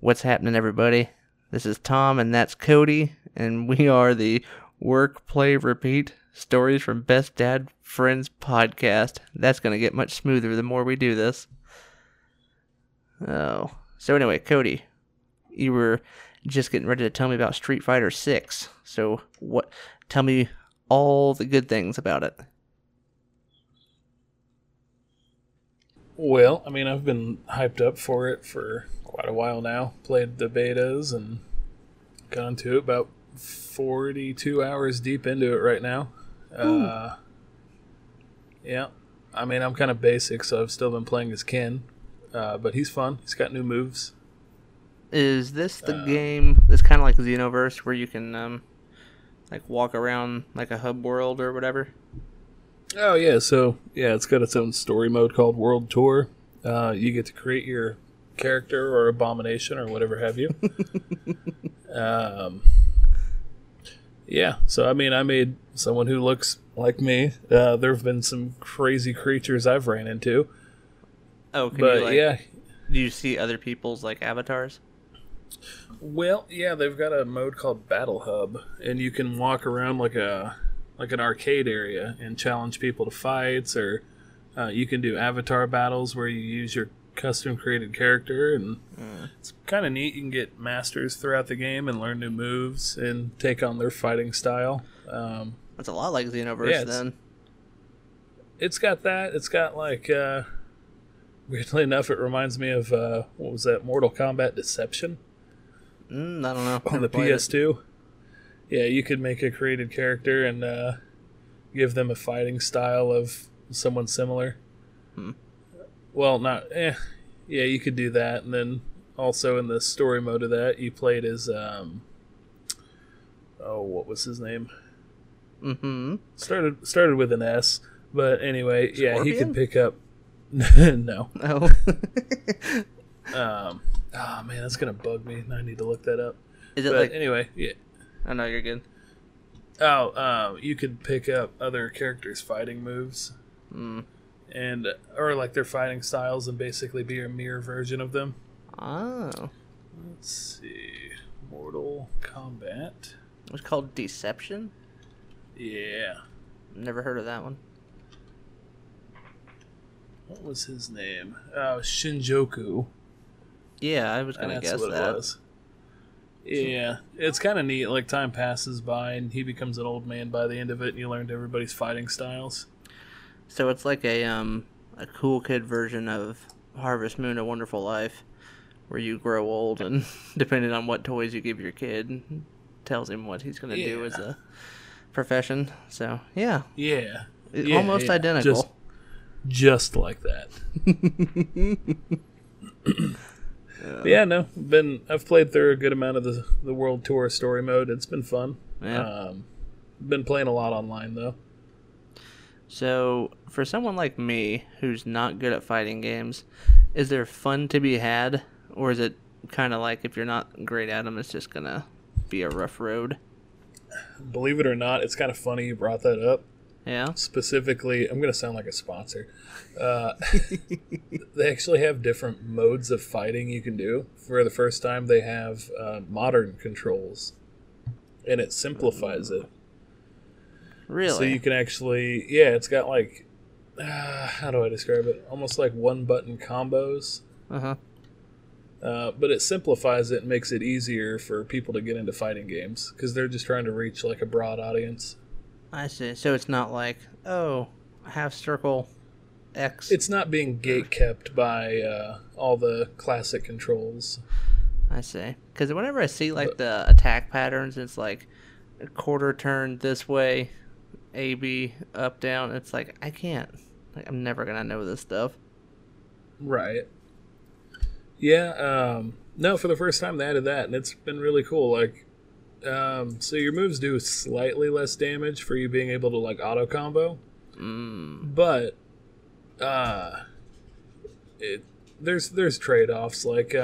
What's happening, everybody? This is Tom, and that's Cody, and we are the Work, Play, Repeat Stories from Best Dad Friends podcast. That's going to get much smoother the more we do this. Oh. So anyway, Cody, you were just getting ready to tell me about Street Fighter 6. So what? Tell me all the good things about it. Well, I mean, I've been hyped up for it for quite a while now. Played the betas and gone to it about 42 hours deep into it right now. Yeah, I mean, I'm kind of basic, so I've still been playing as Ken, but he's fun. He's got new moves. Is this the game that's kind of like Xenoverse, where you can like walk around like a hub world or whatever? Oh yeah, so yeah, it's got its own story mode called World Tour. You get to create your character or abomination or whatever have you. Yeah, so I mean, I made someone who looks like me. There have been some crazy creatures I've ran into. Oh, can but you, like, yeah, do you see other people's like avatars? Well, yeah, they've got a mode called Battle Hub, and you can walk around like an arcade area and challenge people to fights, or you can do avatar battles where you use your custom created character, and it's kind of neat. You can get masters throughout the game and learn new moves and take on their fighting style. It's a lot like Xenoverse. Yeah, then it's got that. It's got like weirdly enough, it reminds me of what was that, Mortal Kombat Deception? I don't know. On the PS2. Yeah, you could make a created character and give them a fighting style of someone similar. Well, not... Yeah, you could do that. And then also in the story mode of that, you played as... what was his name? Started with an S. But anyway, Scorpion? Yeah, he could pick up... No. Oh. Oh, man, that's going to bug me. I need to look that up. Is it, but like... anyway, yeah. Oh, no, you're good. Oh, you could pick up other characters' fighting moves. And or like their fighting styles, and basically be a mirror version of them. Oh. Let's see. Mortal Kombat. It was called Deception? Yeah. Never heard of that one. What was his name? Shinjoku. Yeah, I was going to guess that. That's what it was. Yeah, it's kind of neat. Like, time passes by, and he becomes an old man by the end of it, and you learn everybody's fighting styles. So it's like a cool kid version of Harvest Moon: A Wonderful Life, where you grow old, and depending on what toys you give your kid, tells him what he's going to do as a profession. So, yeah. Yeah. It's almost identical. Just like that. Yeah, no. I've played through a good amount of the World Tour story mode. It's been fun. Yeah. Been playing a lot online though. So, for someone like me who's not good at fighting games, is there fun to be had, or is it kind of like if you're not great at them, it's just gonna be a rough road? Believe it or not, it's kind of funny you brought that up. Yeah. Specifically, I'm going to sound like a sponsor. They actually have different modes of fighting you can do. For the first time, they have modern controls, and it simplifies it. Really? So you can actually, it's got like, how do I describe it? Almost like one-button combos. But it simplifies it and makes it easier for people to get into fighting games, because they're just trying to reach like a broad audience. I see. So it's not like, half circle X. It's not being gatekept by all the classic controls. I see. Because whenever I see like the attack patterns, it's like a quarter turn this way, A, B, up, down. It's like, I can't. Like, I'm never going to know this stuff. Right. Yeah. No, for the first time they added that, and it's been really cool. Like, so your moves do slightly less damage for you being able to like auto combo, but there's trade offs, like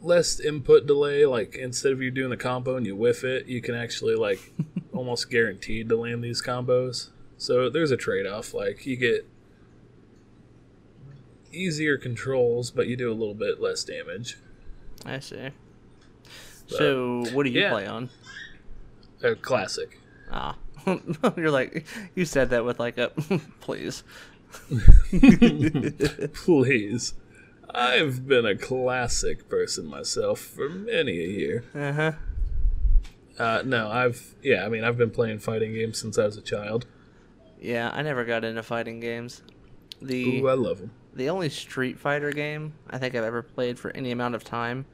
less input delay. Like, instead of you doing the combo and you whiff it, you can actually like almost guaranteed to land these combos. So there's a trade off. Like, you get easier controls, but you do a little bit less damage. I see. But, so, what do you play on? Classic. Ah. You're like, you said that with like a, please. Please. I've been a classic person myself for many a year. Uh-huh. No, I've been playing fighting games since I was a child. Yeah, I never got into fighting games. Ooh, I love them. The only Street Fighter game I think I've ever played for any amount of time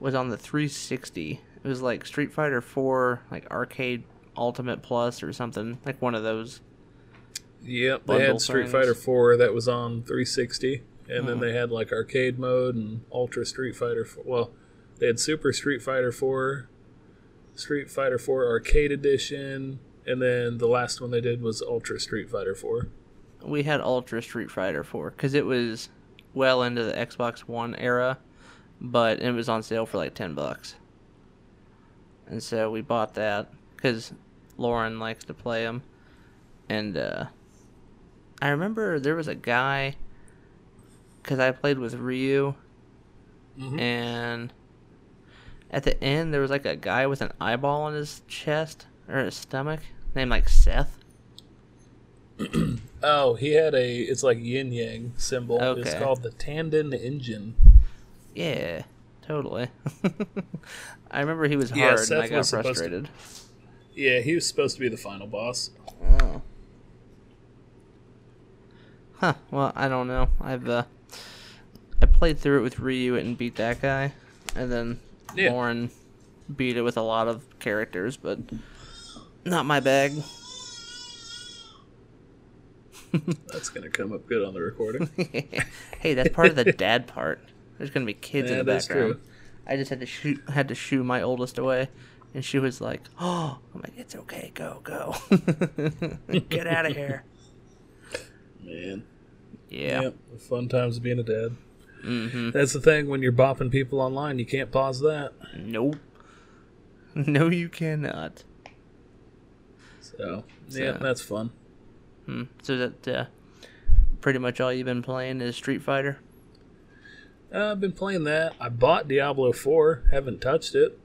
was on the 360. It was like Street Fighter 4, like Arcade Ultimate Plus or something, like one of those. Yep, they had Street Fighter 4 that was on 360, and then they had like arcade mode and Ultra Street Fighter 4. Well, they had Super Street Fighter 4, Street Fighter 4 Arcade Edition, and then the last one they did was Ultra Street Fighter 4. We had Ultra Street Fighter 4 because it was well into the Xbox One era, but it was on sale for like $10. And so we bought that because Lauren likes to play them. And I remember there was a guy, because I played with Ryu, and at the end there was like a guy with an eyeball on his chest or his stomach named like Seth. Oh, he had it's like yin yang symbol. Okay. It's called the Tandon Engine. Yeah, totally. I remember he was hard and I got frustrated. Yeah, he was supposed to be the final boss. Oh. Huh, well, I don't know. I played through it with Ryu and beat that guy, and then Lauren beat it with a lot of characters, but not my bag. That's going to come up good on the recording. Hey, that's part of the dad part. There's going to be kids in the background. True. I just had to shoo my oldest away, and she was like, "Oh," I'm like, "It's okay, go, get out of here." Man, yeah, the fun times of being a dad. Mm-hmm. That's the thing when you're bopping people online, you can't pause that. Nope. No, you cannot. So yeah, that's fun. So that pretty much all you've been playing is Street Fighter? I've been playing that. I bought Diablo 4. Haven't touched it.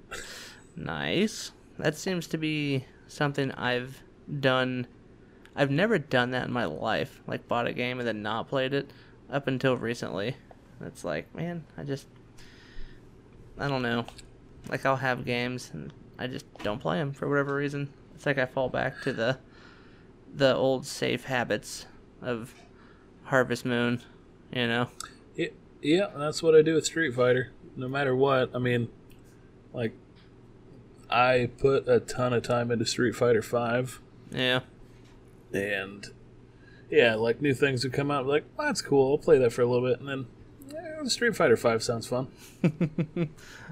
Nice. That seems to be something I've done. I've never done that in my life. Like, bought a game and then not played it up until recently. It's like, man, I don't know. Like, I'll have games and I just don't play them for whatever reason. It's like I fall back to the old safe habits of Harvest Moon, you know? Yeah, that's what I do with Street Fighter. No matter what, I mean, like, I put a ton of time into Street Fighter V. Yeah. And, yeah, like, new things would come out, like, well, that's cool, I'll play that for a little bit, and then, Street Fighter V sounds fun.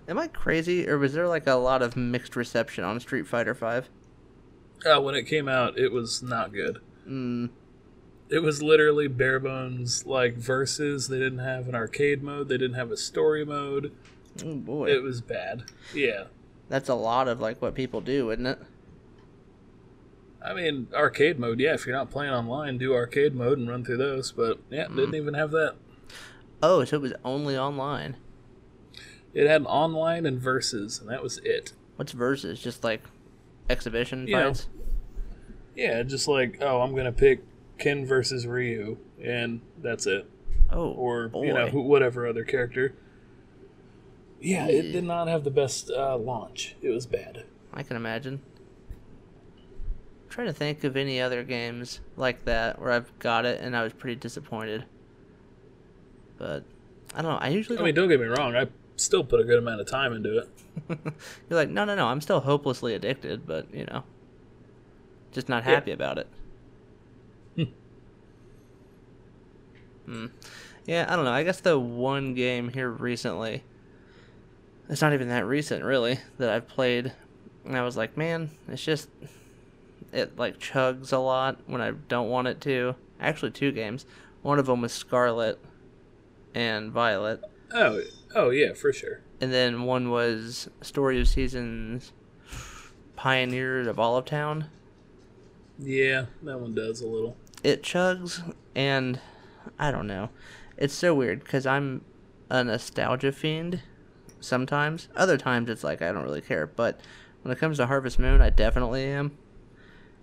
Am I crazy, or was there, like, a lot of mixed reception on Street Fighter V? When it came out, it was not good. It was literally bare bones, like, versus. They didn't have an arcade mode. They didn't have a story mode. Oh, boy. It was bad. Yeah. That's a lot of, like, what people do, isn't it? I mean, arcade mode, yeah. If you're not playing online, do arcade mode and run through those. But, yeah, didn't even have that. Oh, so it was only online. It had online and versus, and that was it. What's versus? Just, like, exhibition fights? Yeah, just like, oh, I'm going to pick Ken versus Ryu, and that's it. Oh, or, boy. You know, whatever other character. Yeah, it did not have the best launch. It was bad. I can imagine. I'm trying to think of any other games like that where I've got it and I was pretty disappointed. But, I don't know, I mean, don't get me wrong, I still put a good amount of time into it. You're like, no, I'm still hopelessly addicted, but, you know, just not happy about it. Yeah, I don't know. I guess the one game here recently, it's not even that recent, really, that I've played, and I was like, man, it's just, it, like, chugs a lot when I don't want it to. Actually, two games. One of them was Scarlet and Violet. Oh, yeah, for sure. And then one was Story of Seasons: Pioneers of Olive Town. Yeah, that one does a little. It chugs, and I don't know. It's so weird because I'm a nostalgia fiend sometimes. Other times it's like I don't really care. But when it comes to Harvest Moon, I definitely am.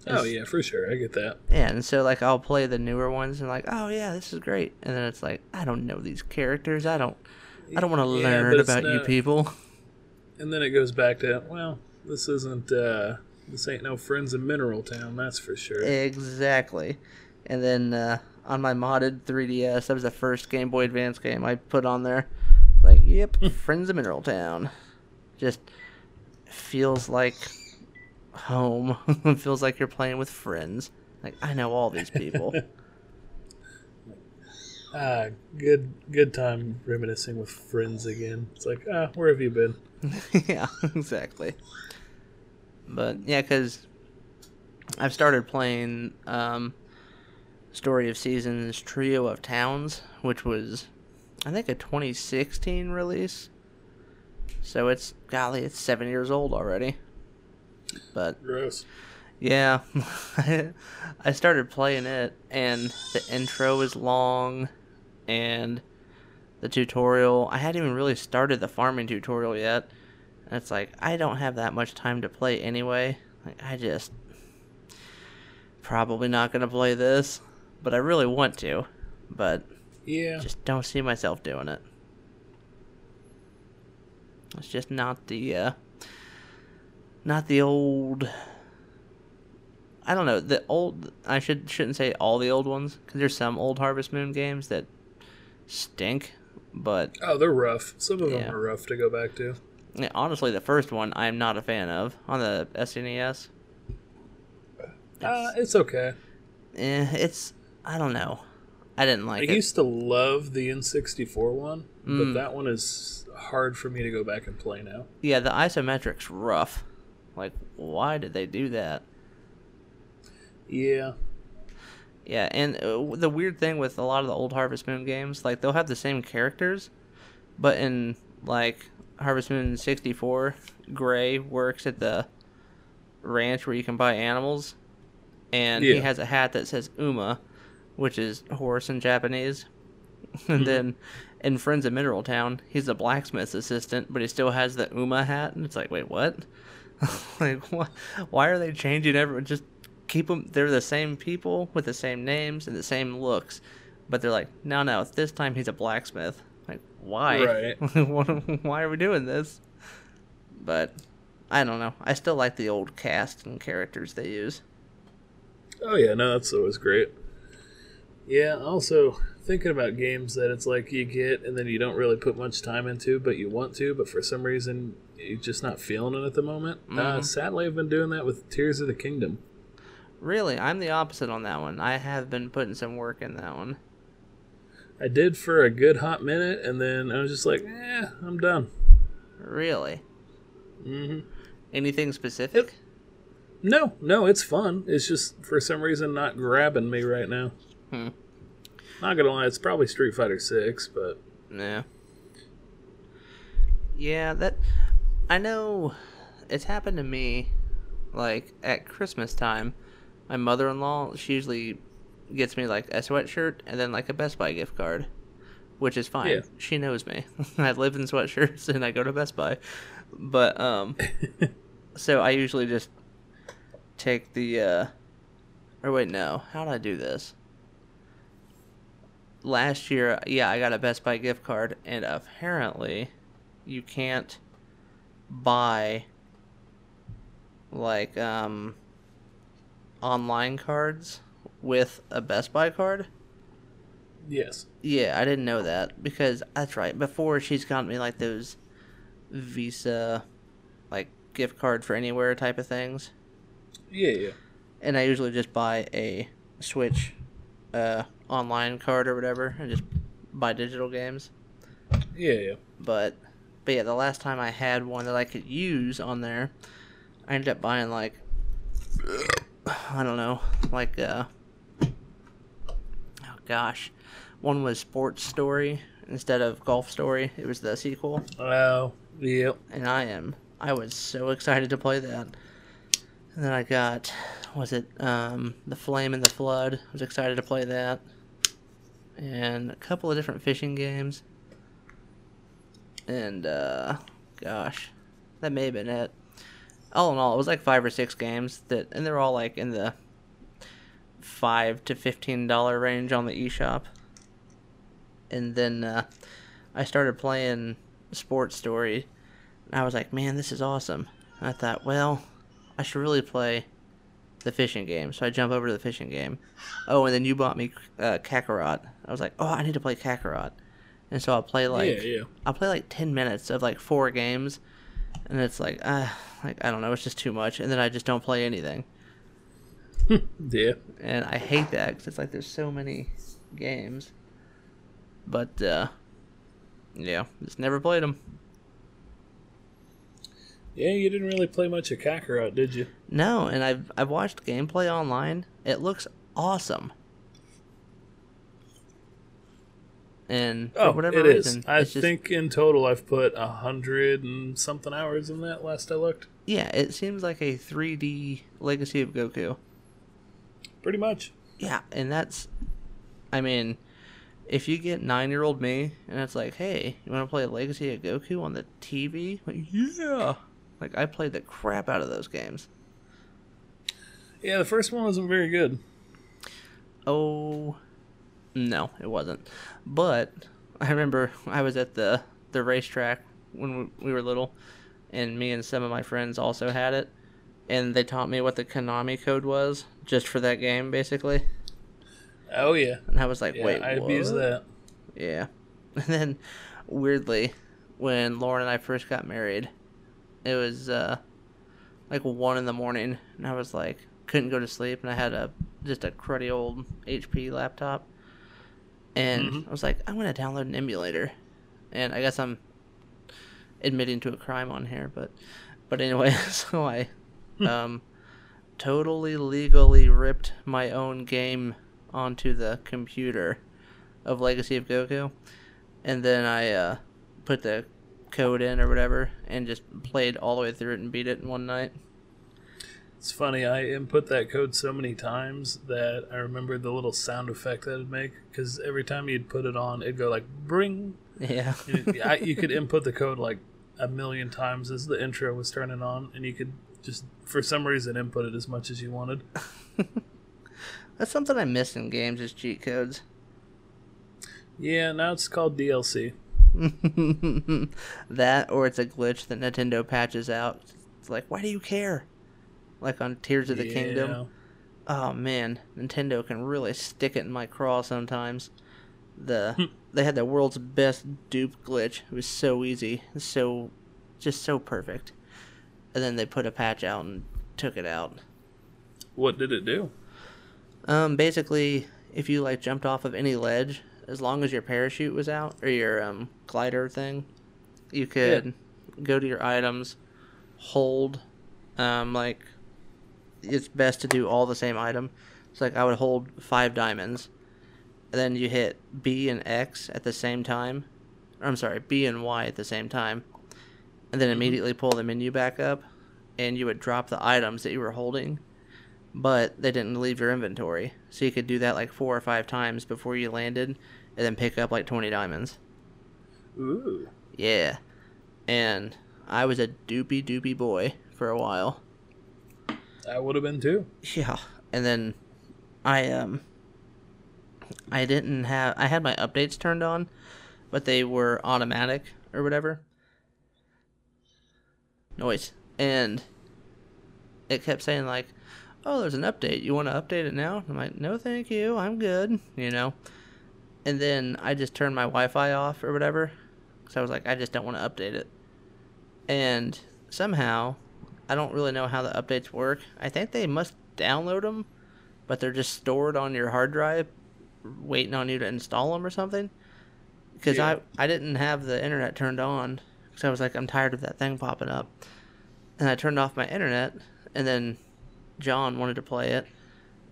Oh, yeah, for sure. I get that. Yeah, and so, like, I'll play the newer ones and, like, oh, yeah, this is great. And then it's like, I don't know these characters. I don't want to learn about you people. And then it goes back to, well, this ain't no Friends of Mineral Town, that's for sure. Exactly. And then on my modded 3DS, that was the first Game Boy Advance game I put on there. Like, yep, Friends of Mineral Town. Just feels like home. It feels like you're playing with friends. Like, I know all these people. Good time reminiscing with friends again. It's like, where have you been? Yeah, exactly. But yeah, because I've started playing Story of Seasons: Trio of Towns, which was, I think, a 2016 release. So it's 7 years old already. But gross. Yeah, I started playing it, and the intro is long, and the tutorial, I hadn't even really started the farming tutorial yet, and it's like, I don't have that much time to play anyway, like, I just, probably not going to play this, but I really want to, but yeah, just don't see myself doing it. It's just not the old... I don't know, the old... I shouldn't say all the old ones, because there's some old Harvest Moon games that stink, but... Oh, they're rough. Some of them are rough to go back to. Yeah, honestly, the first one I'm not a fan of, on the SNES. It's okay. Eh, it's... I don't know. I didn't like it. I used to love the N64 one, but that one is hard for me to go back and play now. Yeah, the isometric's rough. Like, why did they do that? Yeah, and the weird thing with a lot of the old Harvest Moon games, like, they'll have the same characters, but in, like, Harvest Moon 64, Gray works at the ranch where you can buy animals, and he has a hat that says Uma, which is horse in Japanese, and then in Friends of Mineral Town, he's a blacksmith's assistant, but he still has the Uma hat, and it's like, wait, what? Like, why are they changing everyone? Just... keep them, they're the same people with the same names and the same looks, but they're like, no, this time he's a blacksmith. Like, why? Right. Why are we doing this? But I don't know. I still like the old cast and characters they use. Oh, yeah, no, that's always great. Yeah, also, thinking about games that it's like you get and then you don't really put much time into, but you want to, but for some reason you're just not feeling it at the moment. Sadly, I've been doing that with Tears of the Kingdom. Really? I'm the opposite on that one. I have been putting some work in that one. I did for a good hot minute, and then I was just like, I'm done. Really? Mm-hmm. Anything specific? No, it's fun. It's just, for some reason, not grabbing me right now. Not gonna lie, it's probably Street Fighter 6, but... Yeah. Yeah, that... I know it's happened to me, like, at Christmas time. My mother-in-law, she usually gets me, like, a sweatshirt and then, like, a Best Buy gift card, which is fine. Yeah. She knows me. I live in sweatshirts and I go to Best Buy. But, so I usually just take the, or wait, no. How did I do this? Last year, I got a Best Buy gift card, and apparently you can't buy, like, online cards with a Best Buy card? Yes. Yeah, I didn't know that, because that's right. Before, she's gotten me, like, those Visa, like, gift card for anywhere type of things. Yeah. And I usually just buy a Switch online card or whatever and just buy digital games. Yeah. But yeah, the last time I had one that I could use on there, I ended up buying, like, I don't know, like, one was Sports Story instead of Golf Story. It was the sequel. Oh, yep. And I was so excited to play that. And then I got, The Flame and the Flood. I was excited to play that. and a couple of different fishing games. And, gosh, that may have been it. All in all, it was like 5 or 6 games that, and they're all like in the $5 to $15 range on the eShop. And then I started playing Sports Story, and I was like, man, this is awesome. And I thought, well, I should really play the fishing game. So I jump over to the fishing game. Oh, and then you bought me Kakarot. I was like, oh, I need to play Kakarot. And so I'll play like I'll play like 10 minutes of like 4 games, and it's like I don't know, it's just too much, and then I just don't play anything. Yeah. And I hate that because it's like there's so many games, but yeah, just never played them. Yeah, you didn't really play much of Kakarot, did you? No, and I've watched gameplay online. It looks awesome. And for whatever reason, I think in total I've put 100 and something hours in that last I looked. Yeah, it seems like a 3D Legacy of Goku. Pretty much. Yeah, and that's, I mean, if you get 9-year-old me and it's like, hey, you want to play Legacy of Goku on the TV? Like, yeah. Like, I played the crap out of those games. Yeah, the first one wasn't very good. Oh, no, it wasn't. But I remember I was at the racetrack when we were little, and me and some of my friends also had it, and they taught me what the Konami code was just for that game, basically. Oh, yeah. And I was like, wait, I abused that. Yeah. And then, weirdly, when Lauren and I first got married, it was like 1 in the morning, and I was like, couldn't go to sleep, and I had just a cruddy old HP laptop. And I was like, I'm going to download an emulator. And I guess I'm admitting to a crime on here. But anyway, so I totally legally ripped my own game onto the computer of Legacy of Goku. And then I put the code in or whatever and just played all the way through it and beat it in one night. It's funny, I input that code so many times that I remembered the little sound effect that it'd make, because every time you'd put it on, it'd go like, bring. Yeah. You could input the code like 1,000,000 times as the intro was turning on, and you could just, for some reason, input it as much as you wanted. That's something I miss in games, is cheat codes. Yeah, now it's called DLC. That, or it's a glitch that Nintendo patches out. It's like, why do you care? Like on Tears of the Kingdom. Oh man, Nintendo can really stick it in my craw sometimes. They had the world's best dupe glitch. It was so easy, so perfect. And then they put a patch out and took it out. What did it do? Basically, if you like jumped off of any ledge, as long as your parachute was out or your glider thing, you could go to your items, hold like. It's best to do all the same item. It's like I would hold 5 diamonds, and then you hit B and X at the same time. Or I'm sorry, B and Y at the same time, and then immediately pull the menu back up, and you would drop the items that you were holding, but they didn't leave your inventory. So you could do that like 4 or 5 times before you landed, and then pick up like 20 diamonds. Ooh. Yeah. And I was a doopy boy for a while. I would have been too. Yeah, and then I didn't have. I had my updates turned on, but they were automatic or whatever. Noise, and it kept saying like, "Oh, there's an update. You want to update it now?" I'm like, "No, thank you. I'm good." You know. And then I just turned my Wi-Fi off or whatever, because I was like, I just don't want to update it. And somehow. I don't really know how the updates work. I think they must download them, but they're just stored on your hard drive, waiting on you to install them or something. Because I didn't have the internet turned on, because I was like, I'm tired of that thing popping up. And I turned off my internet, and then John wanted to play it,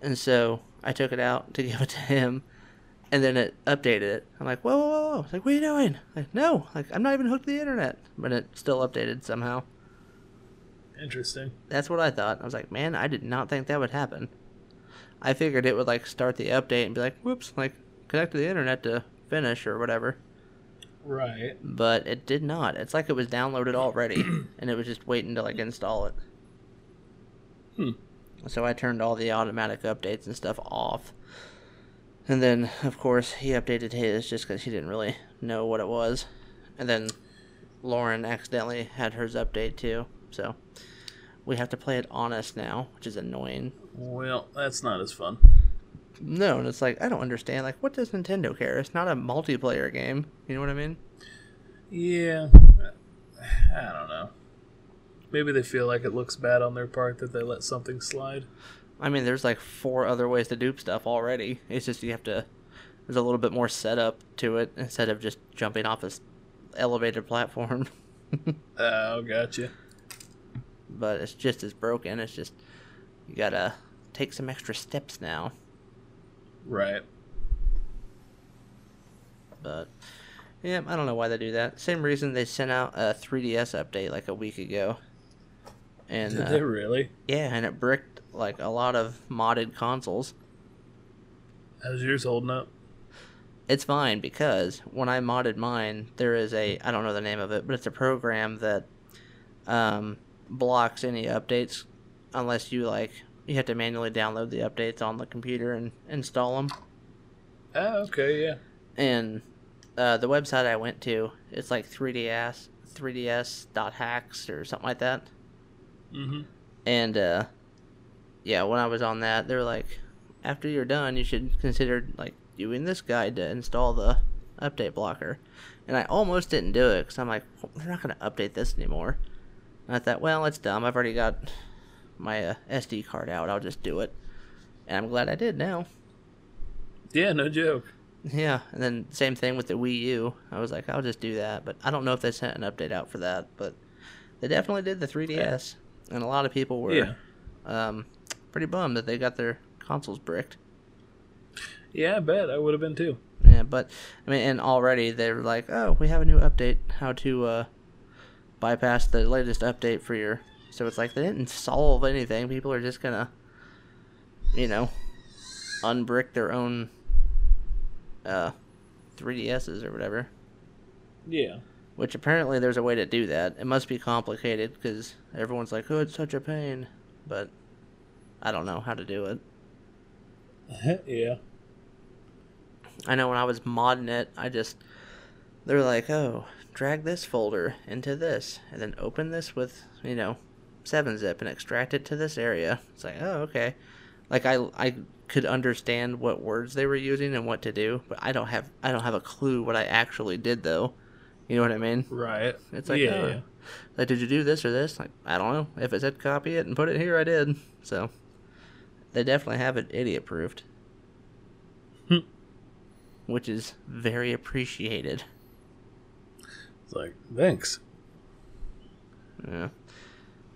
and so I took it out to give it to him, and then it updated it. I'm like, whoa. It's like, what are you doing? Like, no, like I'm not even hooked to the internet, but it still updated somehow. Interesting. That's what I thought. I was like, man, I did not think that would happen. I figured it would like start the update and be like, whoops, like connect to the internet to finish or whatever. Right. But it did not. It's like it was downloaded already, and it was just waiting to like install it. Hmm. So I turned all the automatic updates and stuff off. And then, of course, he updated his just because he didn't really know what it was. And then Lauren accidentally had hers update, too. So we have to play it on us now, which is annoying. Well, that's not as fun. No, and it's like, I don't understand. Like, what does Nintendo care? It's not a multiplayer game. You know what I mean? Yeah. I don't know. Maybe they feel like it looks bad on their part that they let something slide. I mean, there's like 4 other ways to dupe stuff already. It's just you have to... There's a little bit more setup to it instead of just jumping off an elevated platform. Oh, gotcha. But it's just as broken. It's just... You gotta take some extra steps now. Right. But... Yeah, I don't know why they do that. Same reason they sent out a 3DS update like a week ago. And, did they really? Yeah, and it bricked like a lot of modded consoles. How's yours holding up? It's fine, because when I modded mine, there is a, I don't know the name of it, but it's a program that blocks any updates unless you like, you have to manually download the updates on the computer and install them. Oh, okay, yeah. And the website I went to, it's like 3ds.hacks or something like that. Mm-hmm. And yeah, when I was on that, they were like, after you're done, you should consider like doing this guide to install the update blocker. And I almost didn't do it because I'm like, well, they're not going to update this anymore. And I thought, well, it's dumb. I've already got my SD card out. I'll just do it. And I'm glad I did now. Yeah, no joke. Yeah, and then same thing with the Wii U. I was like, I'll just do that. But I don't know if they sent an update out for that. But they definitely did the 3DS. Yeah. And a lot of people were... Yeah. Pretty bummed that they got their consoles bricked. Yeah, I bet. I would have been too. Yeah, but, I mean, and already they were like, oh, we have a new update, how to bypass the latest update for your... So it's like they didn't solve anything. People are just going to, you know, unbrick their own 3DSs or whatever. Yeah. Which apparently there's a way to do that. It must be complicated because everyone's like, oh, it's such a pain. But... I don't know how to do it. Yeah. I know when I was modding it, I just... They were like, oh, drag this folder into this, and then open this with, you know, 7-zip and extract it to this area. It's like, oh, okay. Like, I could understand what words they were using and what to do, but I don't have a clue what I actually did, though. You know what I mean? Right. It's like, yeah. Oh. Like, did you do this or this? Like, I don't know. If it said copy it and put it here, I did. So... They definitely have it idiot-proofed. Which is very appreciated. It's like, thanks. Yeah.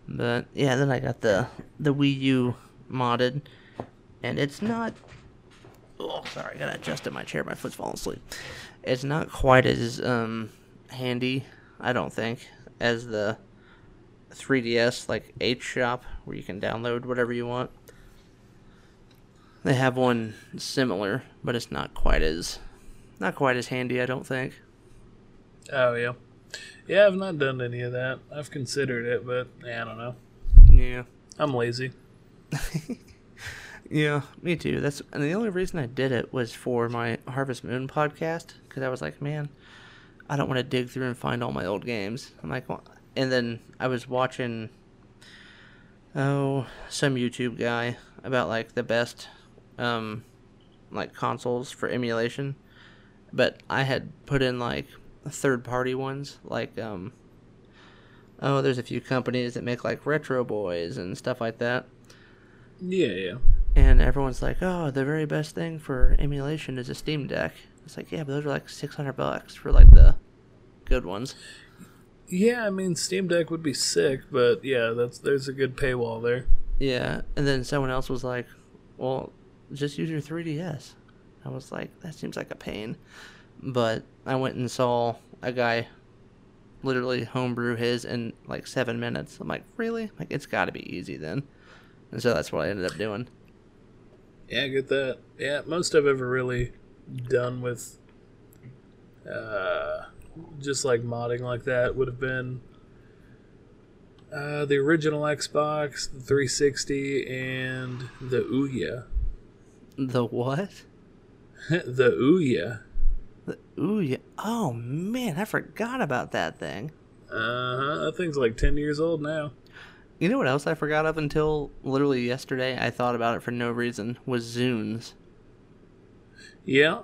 But, yeah, then I got the Wii U modded. And it's not... Oh, sorry, I gotta adjust in my chair. My foot's falling asleep. It's not quite as handy, I don't think, as the 3DS, like, H Shop, where you can download whatever you want. They have one similar, but it's not quite as handy, I don't think. Oh, yeah. Yeah, I've not done any of that. I've considered it, but I don't know. Yeah. I'm lazy. Yeah, me too. And the only reason I did it was for my Harvest Moon podcast, because I was like, man, I don't want to dig through and find all my old games. I'm like, well, and then I was watching, some YouTube guy about, like, the best... like consoles for emulation, but I had put in like third-party ones, like there's a few companies that make like Retro Boys and stuff like that. Yeah. And everyone's like, oh, the very best thing for emulation is a Steam Deck. It's like, yeah, but those are like $600 for like the good ones. Yeah, I mean, Steam Deck would be sick, but yeah, there's a good paywall there. Yeah, and then someone else was like, well, just use your 3DS. I was like, that seems like a pain. But I went and saw a guy literally homebrew his in like 7 minutes. I'm like, really? Like, it's got to be easy then. And so that's what I ended up doing. Yeah, I get that. Yeah, most I've ever really done with just like modding like that would have been the original Xbox, the 360, and the Ouya. The what? The Ouya. The Ouya. Oh, man, I forgot about that thing. That thing's like 10 years old now. You know what else I forgot up until literally yesterday? I thought about it for no reason. Was Zunes. Yeah.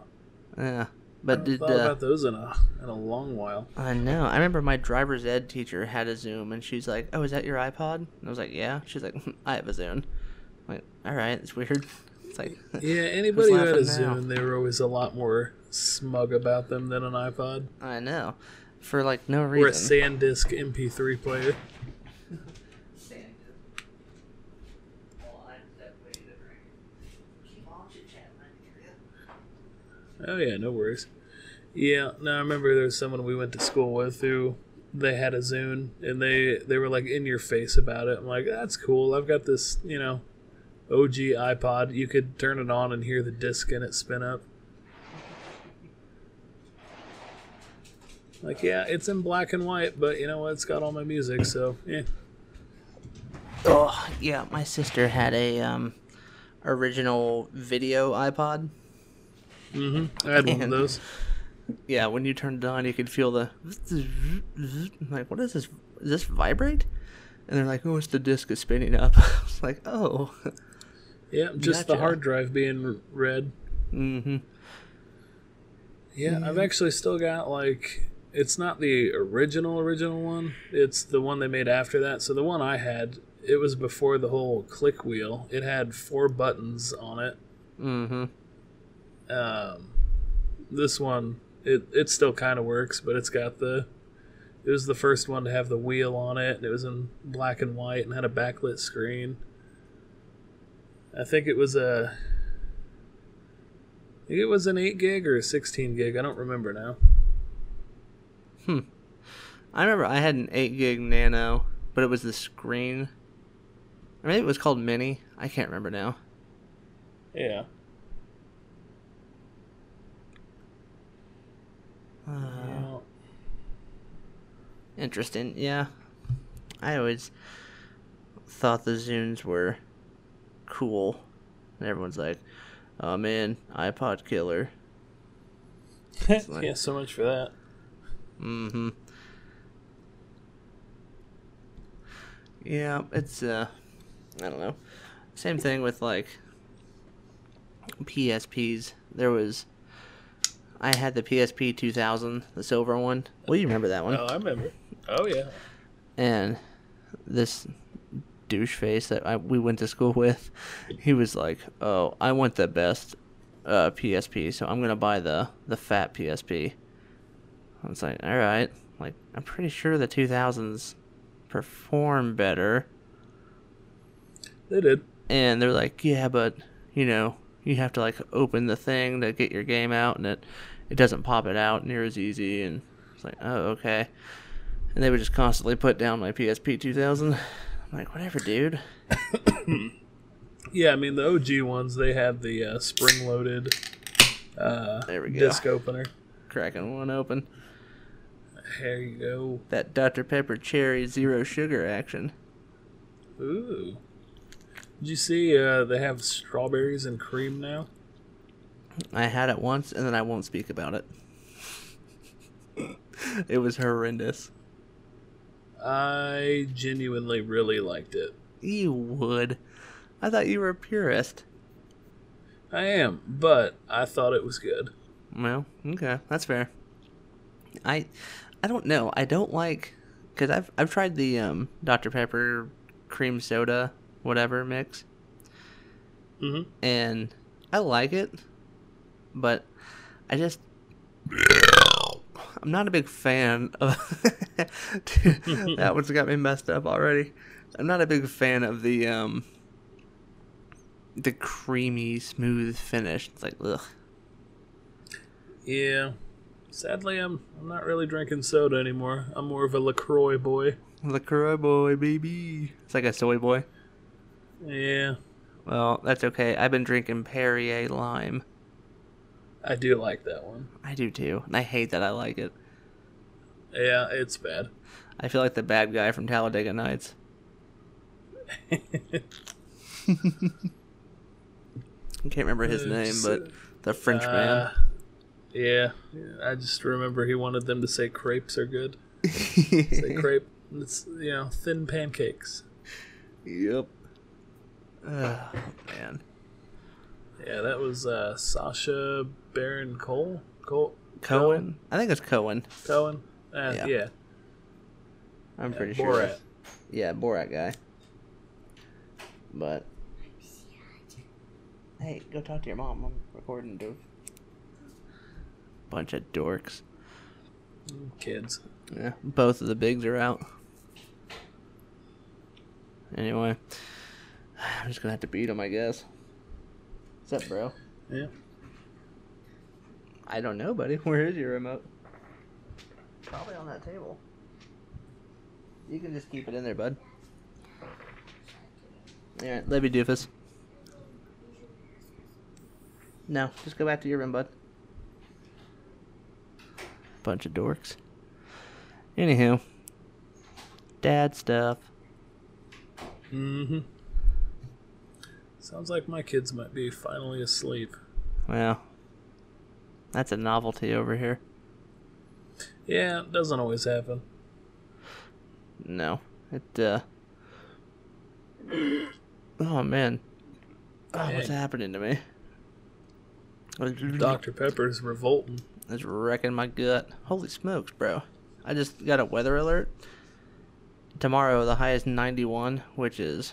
Yeah. But I haven't thought about those in a long while. I know. I remember my driver's ed teacher had a Zune, and she's like, "Oh, is that your iPod?" And I was like, "Yeah." She's like, "I have a Zune." I'm like, all right, it's weird. It's like, yeah, anybody who had a Zune, they were always a lot more smug about them than an iPod. I know, for like no reason. Or a SanDisk MP3 player. Oh, yeah, no worries. Yeah, no, I remember there was someone we went to school with who, they had a Zune, and they were, like, in your face about it. I'm like, that's cool. I've got this, you know, OG iPod. You could turn it on and hear the disc in it spin up. Like, yeah, it's in black and white, but you know what? It's got all my music, so, yeah. Oh, yeah, my sister had a original video iPod. Mm-hmm. I had one of those. Yeah, when you turned it on, you could feel the... I'm like, what is this? Does this vibrate? And they're like, oh, it's the disc is spinning up. I was like, oh. Yeah, just gotcha. The hard drive being red. Mm-hmm. Yeah, mm-hmm. I've actually still got, like... It's not the original one. It's the one they made after that. So the one I had, it was before the whole click wheel. It had 4 buttons on it. Mm-hmm. This one, it still kind of works, but it's got it was the first one to have the wheel on it, and it was in black and white and had a backlit screen. I think it was an 8 gig or a 16 gig. I don't remember now. I remember I had an 8 gig Nano, but it was the screen. Or maybe it was called Mini. I can't remember now. Yeah. Interesting, yeah. I always thought the Zunes were cool. And everyone's like, oh man, iPod killer. Like, yeah, so much for that. Mm-hmm. Yeah, it's, I don't know. Same thing with, like, PSPs. I had the PSP 2000, the silver one. Well, you remember that one. Oh, I remember. Oh, yeah. And this douche face that we went to school with, he was like, oh, I want the best PSP, so I'm going to buy the fat PSP. I was like, all right. Like, I'm pretty sure the 2000s perform better. They did. And they're like, yeah, but, you know... You have to, like, open the thing to get your game out, and it doesn't pop it out near as easy. And it's like, oh, okay. And they would just constantly put down my PSP 2000. I'm like, whatever, dude. Yeah, I mean, the OG ones, they had the spring-loaded disc opener. Cracking one open. There you go. That Dr. Pepper Cherry Zero Sugar action. Ooh. Did you see they have strawberries and cream now? I had it once, and then I won't speak about it. It was horrendous. I genuinely really liked it. You would. I thought you were a purist. I am, but I thought it was good. Well, okay, that's fair. I don't know. I don't like... Because I've tried the Dr. Pepper cream soda... whatever mix. Mm-hmm. And I like it, but I just I'm not a big fan of dude, that one's got me messed up already. I'm not a big fan of the creamy smooth finish. It's like, ugh. Yeah. Sadly, I'm not really drinking soda anymore. I'm more of a LaCroix boy. LaCroix boy, baby. It's like a soy boy. Yeah. Well, that's okay. I've been drinking Perrier Lime. I do like that one. I do too, and I hate that I like it. Yeah, it's bad. I feel like the bad guy from Talladega Nights. I can't remember his name, but the French man. Yeah, I just remember he wanted them to say crepes are good. Say crepe. It's, you know, thin pancakes. Yep. Oh, man. Yeah, that was Sacha Baron Cole? Cohen? I think it's Cohen. Cohen? Yeah. I'm pretty sure. Borat. Yeah, Borat guy. But. Hey, go talk to your mom. I'm recording, dude. Bunch of dorks. Kids. Yeah, both of the bigs are out. Anyway, I'm just going to have to beat them, I guess. What's up, bro? Yeah. I don't know, buddy. Where is your remote? Probably on that table. You can just keep it in there, bud. Alright, love you, doofus. No, just go back to your room, bud. Bunch of dorks. Anywho, dad stuff. Mm-hmm. Sounds like my kids might be finally asleep. Well, that's a novelty over here. Yeah, it doesn't always happen. No. It, oh, man. Oh, what's happening to me? Dr. Pepper's revolting. It's wrecking my gut. Holy smokes, bro. I just got a weather alert. Tomorrow, the high is 91, which is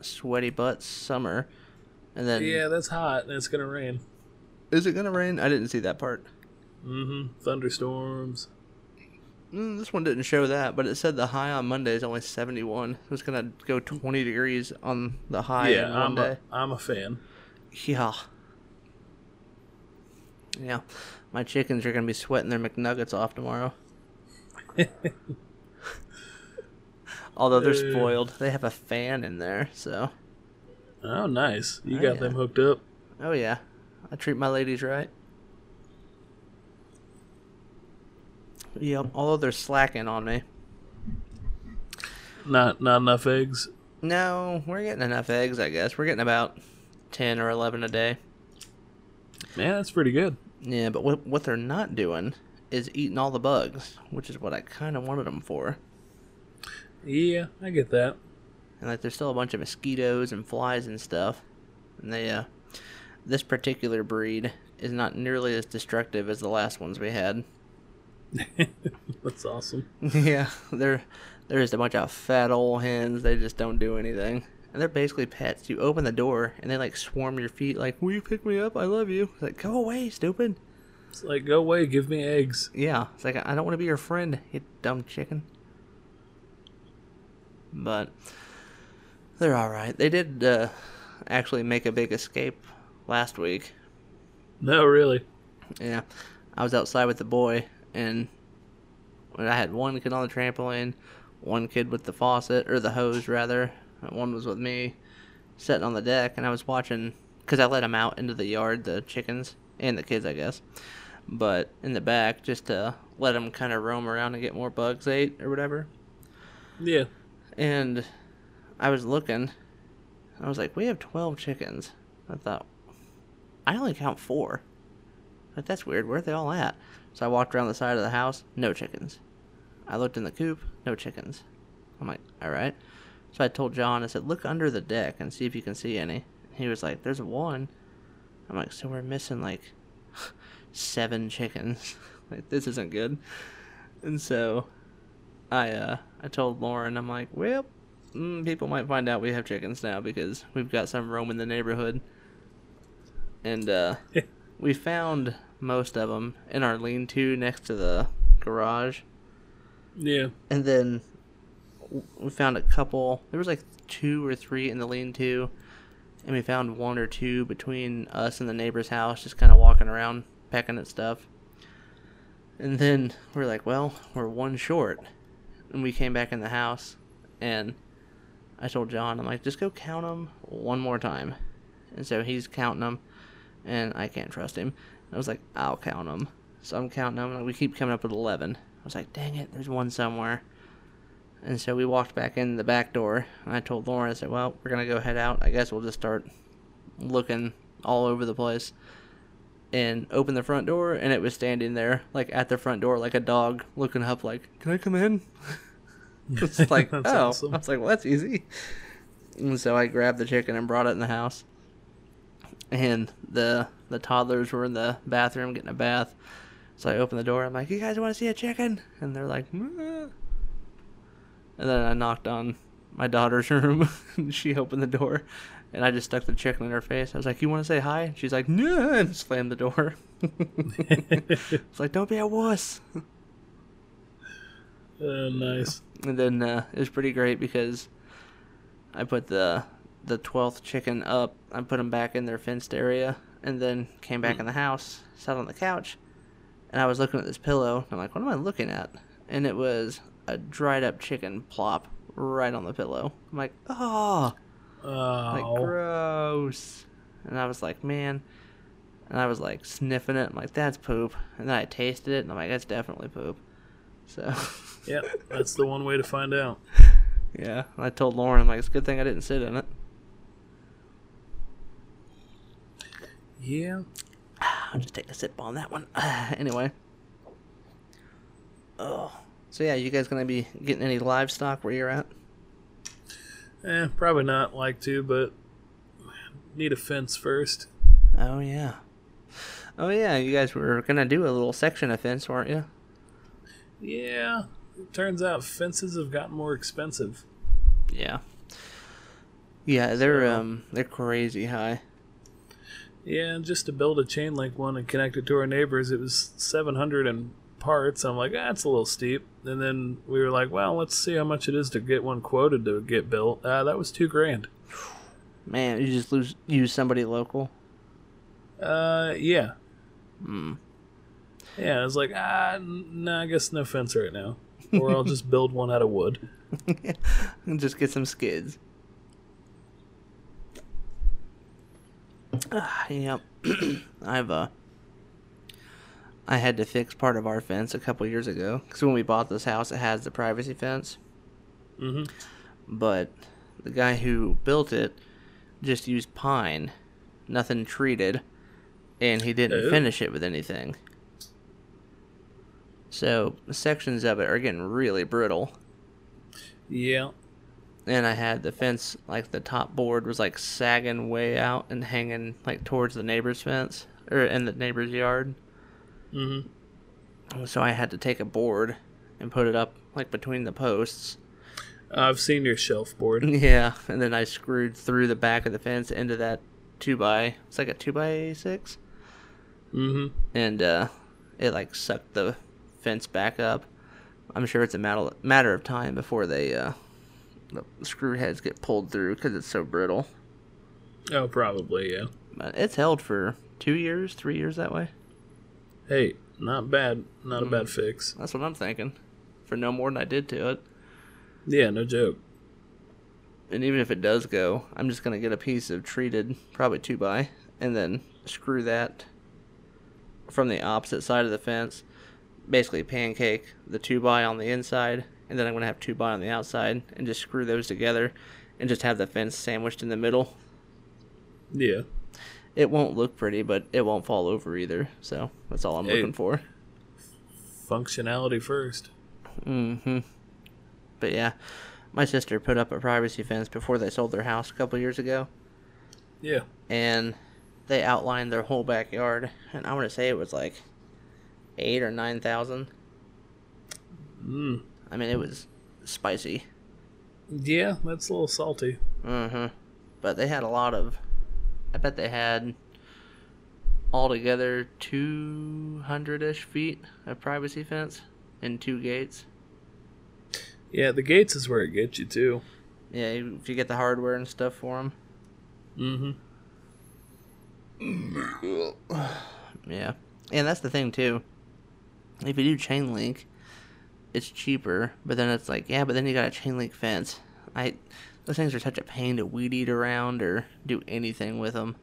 sweaty butt summer. And then yeah, that's hot, and it's going to rain. Is it going to rain? I didn't see that part. Mm-hmm. Thunderstorms. This one didn't show that, but it said the high on Monday is only 71. It's going to go 20 degrees on the high on Monday. Yeah, I'm a fan. Yeah. Yeah. My chickens are going to be sweating their McNuggets off tomorrow. Although they're spoiled. They have a fan in there, so. Oh, nice. You got them hooked up. Oh, yeah. I treat my ladies right. Yep, although they're slacking on me. Not enough eggs? No, we're getting enough eggs, I guess. We're getting about 10 or 11 a day. Man, that's pretty good. Yeah, but what they're not doing is eating all the bugs, which is what I kind of wanted them for. Yeah, I get that. And like, there's still a bunch of mosquitoes and flies and stuff. And they, this particular breed is not nearly as destructive as the last ones we had. That's awesome. Yeah, they're just a bunch of fat old hens. They just don't do anything. And they're basically pets. You open the door, and they, like, swarm your feet, like, will you pick me up? I love you. It's like, go away, stupid. It's like, go away, give me eggs. Yeah. It's like, I don't want to be your friend, you dumb chicken. But they're all right. They did actually make a big escape last week. No, really? Yeah. I was outside with the boy, and I had one kid on the trampoline, one kid with the faucet, or the hose, rather. One was with me, sitting on the deck, and I was watching, because I let them out into the yard, the chickens, and the kids, I guess, but in the back, just to let them kind of roam around and get more bugs ate, or whatever. Yeah. And I was looking, I was like, we have 12 chickens. I thought, I only count 4. Like, that's weird, where are they all at? So I walked around the side of the house, no chickens. I looked in the coop, no chickens. I'm like, alright. So I told John, I said, look under the deck and see if you can see any. He was like, there's one. I'm like, so we're missing, like, 7 chickens. Like, this isn't good. And so I told Lauren, I'm like, well, people might find out we have chickens now because we've got some roaming the neighborhood. And we found most of them in our lean-to next to the garage. Yeah. And then we found a couple. There was like 2 or 3 in the lean-to, and we found 1 or 2 between us and the neighbor's house, just kind of walking around, pecking at stuff. And then we're like, well, we're 1 short. And we came back in the house, and I told John, I'm like, just go count them 1 more time. And so he's counting them, and I can't trust him. I was like, I'll count them. So I'm counting them, and we keep coming up with 11. I was like, dang it, there's one somewhere. And so we walked back in the back door, and I told Lauren, I said, well, we're going to go head out. I guess we'll just start looking all over the place. And opened the front door, and it was standing there, like, at the front door, like a dog, looking up, like, can I come in? It's like, oh. Awesome. I was like, well, that's easy. And so I grabbed the chicken and brought it in the house. And the toddlers were in the bathroom getting a bath. So I opened the door. I'm like, you guys want to see a chicken? And they're like, meh. And then I knocked on my daughter's room. And she opened the door. And I just stuck the chicken in her face. I was like, you want to say hi? And she's like, no. And slammed the door. It's like, don't be a wuss. Nice. And then it was pretty great because I put the 12th chicken up. I put them back in their fenced area. And then came back in the house. Sat on the couch. And I was looking at this pillow. I'm like, what am I looking at? And it was a dried-up chicken plop right on the pillow. I'm like, oh. Like, gross. And I was like, man. And I was like, sniffing it. I'm like, that's poop. And then I tasted it, and I'm like, that's definitely poop. So. Yeah, that's the one way to find out. Yeah, and I told Lauren, I'm like, it's a good thing I didn't sit in it. Yeah. I'll just take a sip on that one. Anyway. Oh. So, yeah, you guys going to be getting any livestock where you're at? Probably not like to, but need a fence first. Oh, yeah. Oh, yeah, you guys were going to do a little section of fence, weren't you? Yeah. It turns out fences have gotten more expensive. Yeah. Yeah, they're crazy high. Yeah, and just to build a chain link one and connect it to our neighbors, it was $700 and parts. I'm like, that's a little steep. And then we were like, well, let's see how much it is to get one quoted to get built. That was $2,000. Man, you just use somebody local? Yeah. Hmm. Yeah, I was like, I guess no fence right now. Or I'll just build one out of wood. And just get some skids. Yep. I had to fix part of our fence a couple years ago. Because when we bought this house, it has the privacy fence. Mm-hmm. But the guy who built it just used pine. Nothing treated. And he didn't finish it with anything. So, sections of it are getting really brittle. Yeah. And I had the fence, like, the top board was, like, sagging way out and hanging, like, towards the neighbor's fence. Or in the neighbor's yard. Mm-hmm. So I had to take a board and put it up, like, between the posts. I've seen your shelf board. Yeah, and then I screwed through the back of the fence into that 2x. It's like a 2x6. Mm-hmm. And it, like, sucked the fence back up. I'm sure it's a matter of time before the screw heads get pulled through because it's so brittle. Oh, probably, yeah. But it's held for 3 years that way. Hey, not bad. Not a bad fix. That's what I'm thinking. For no more than I did to it. Yeah, no joke. And even if it does go, I'm just going to get a piece of treated, probably 2x, and then screw that from the opposite side of the fence. Basically pancake the 2x on the inside, and then I'm going to have 2x on the outside, and just screw those together, and just have the fence sandwiched in the middle. Yeah. It won't look pretty, but it won't fall over either. So that's all I'm looking for. Functionality first. Mm-hmm. But yeah, my sister put up a privacy fence before they sold their house a couple years ago. Yeah. And they outlined their whole backyard, and I want to say it was like 8,000 or 9,000. Mm. I mean, it was spicy. Yeah, that's a little salty. Mm-hmm. But they had a lot of. I bet they had altogether 200-ish feet of privacy fence and 2 gates. Yeah, the gates is where it gets you, too. Yeah, if you get the hardware and stuff for them. Mm-hmm. Yeah. And that's the thing, too. If you do chain link, it's cheaper, but then it's like, yeah, but then you got a chain link fence. Those things are such a pain to weed eat around or do anything with them.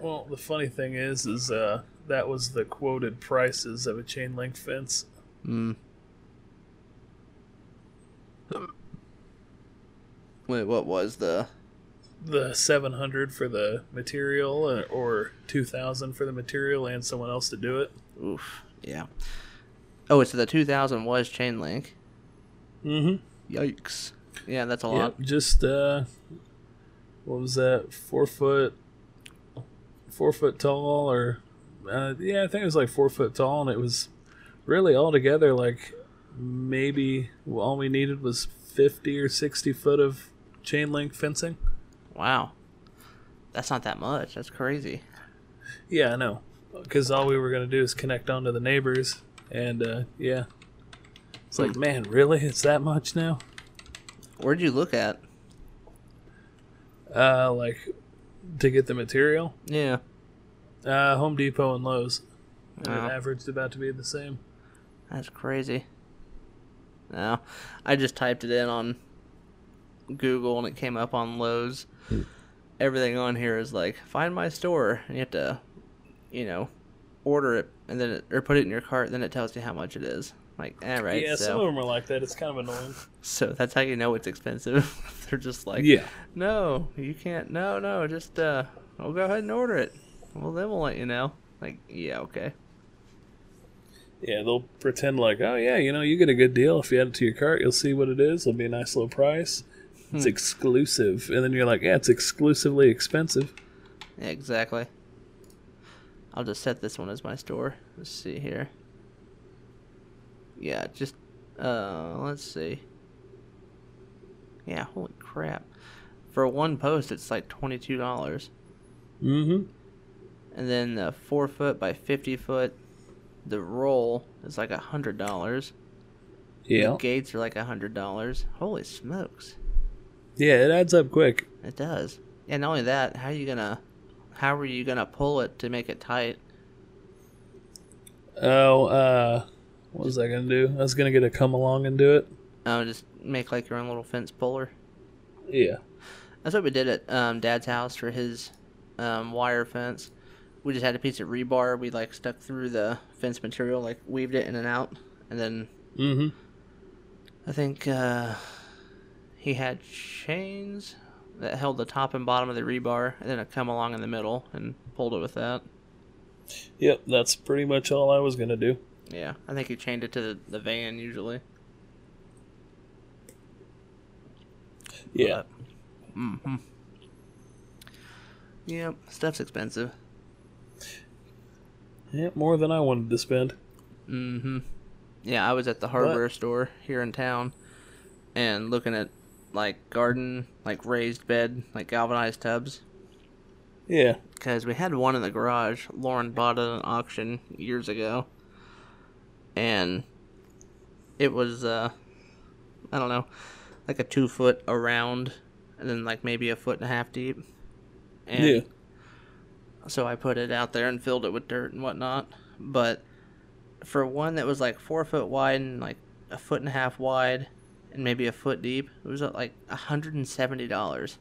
Well, the funny thing is that was the quoted prices of a chain link fence. Hmm. Wait, what was the... The $700 for the material, or $2,000 for the material and someone else to do it. Oof, yeah. Oh, so the $2,000 was chain link. Mm-hmm. Yikes. Yeah, that's a lot. Just, what was that, 4 foot tall, or... yeah, I think it was like 4 foot tall, and it was really all together like maybe all we needed was 50 or 60 foot of chain link fencing. Wow. That's not that much. That's crazy. Yeah, I know. Because all we were going to do is connect onto the neighbors, and yeah. It's like, man, really? It's that much now? Where'd you look at? Like, to get the material? Yeah. Home Depot and Lowe's. And it averaged about to be the same. That's crazy. No, I just typed it in on Google and it came up on Lowe's. Everything on here is like, find my store. And you have to, order it and then or put it in your cart. And then it tells you how much it is. Like, right. Yeah, so, some of them are like that. It's kind of annoying. So that's how you know it's expensive. They're just like, yeah. No, you can't. No, just we'll go ahead and order it. Well, then we'll let you know. Like, yeah, okay. Yeah, they'll pretend like, oh, yeah, you get a good deal. If you add it to your cart, you'll see what it is. It'll be a nice little price. It's exclusive. And then you're like, yeah, it's exclusively expensive. Yeah, exactly. I'll just set this one as my store. Let's see here. Yeah, just, let's see. Yeah, holy crap. For one post, it's like $22. Mm-hmm. And then the 4 foot by 50 foot, the roll is like $100. Yeah. The gates are like $100. Holy smokes. Yeah, it adds up quick. It does. And not only that, how are you gonna pull it to make it tight? Oh, what was I gonna do? I was gonna get a come along and do it. Oh, just make like your own little fence puller. Yeah. That's what we did at Dad's house for his wire fence. We just had a piece of rebar. We like stuck through the fence material, like weaved it in and out, and then I think he had chains that held the top and bottom of the rebar, and then a come along in the middle, and pulled it with that. Yep, that's pretty much all I was gonna do. Yeah, I think he chained it to the van usually. Yeah. Yep, stuff's expensive. Yeah, more than I wanted to spend. Mm-hmm. Yeah, I was at the hardware store here in town and looking at, like, garden, like, raised bed, like, galvanized tubs. Yeah. Because we had one in the garage. Lauren bought it at an auction years ago. And it was, I don't know, like a 2 foot around and then, like, maybe a 1.5 foot deep. And yeah. So I put it out there and filled it with dirt and whatnot. But for one that was like 4 foot wide and like a 1.5 foot wide and maybe a 1 foot deep, it was like $170.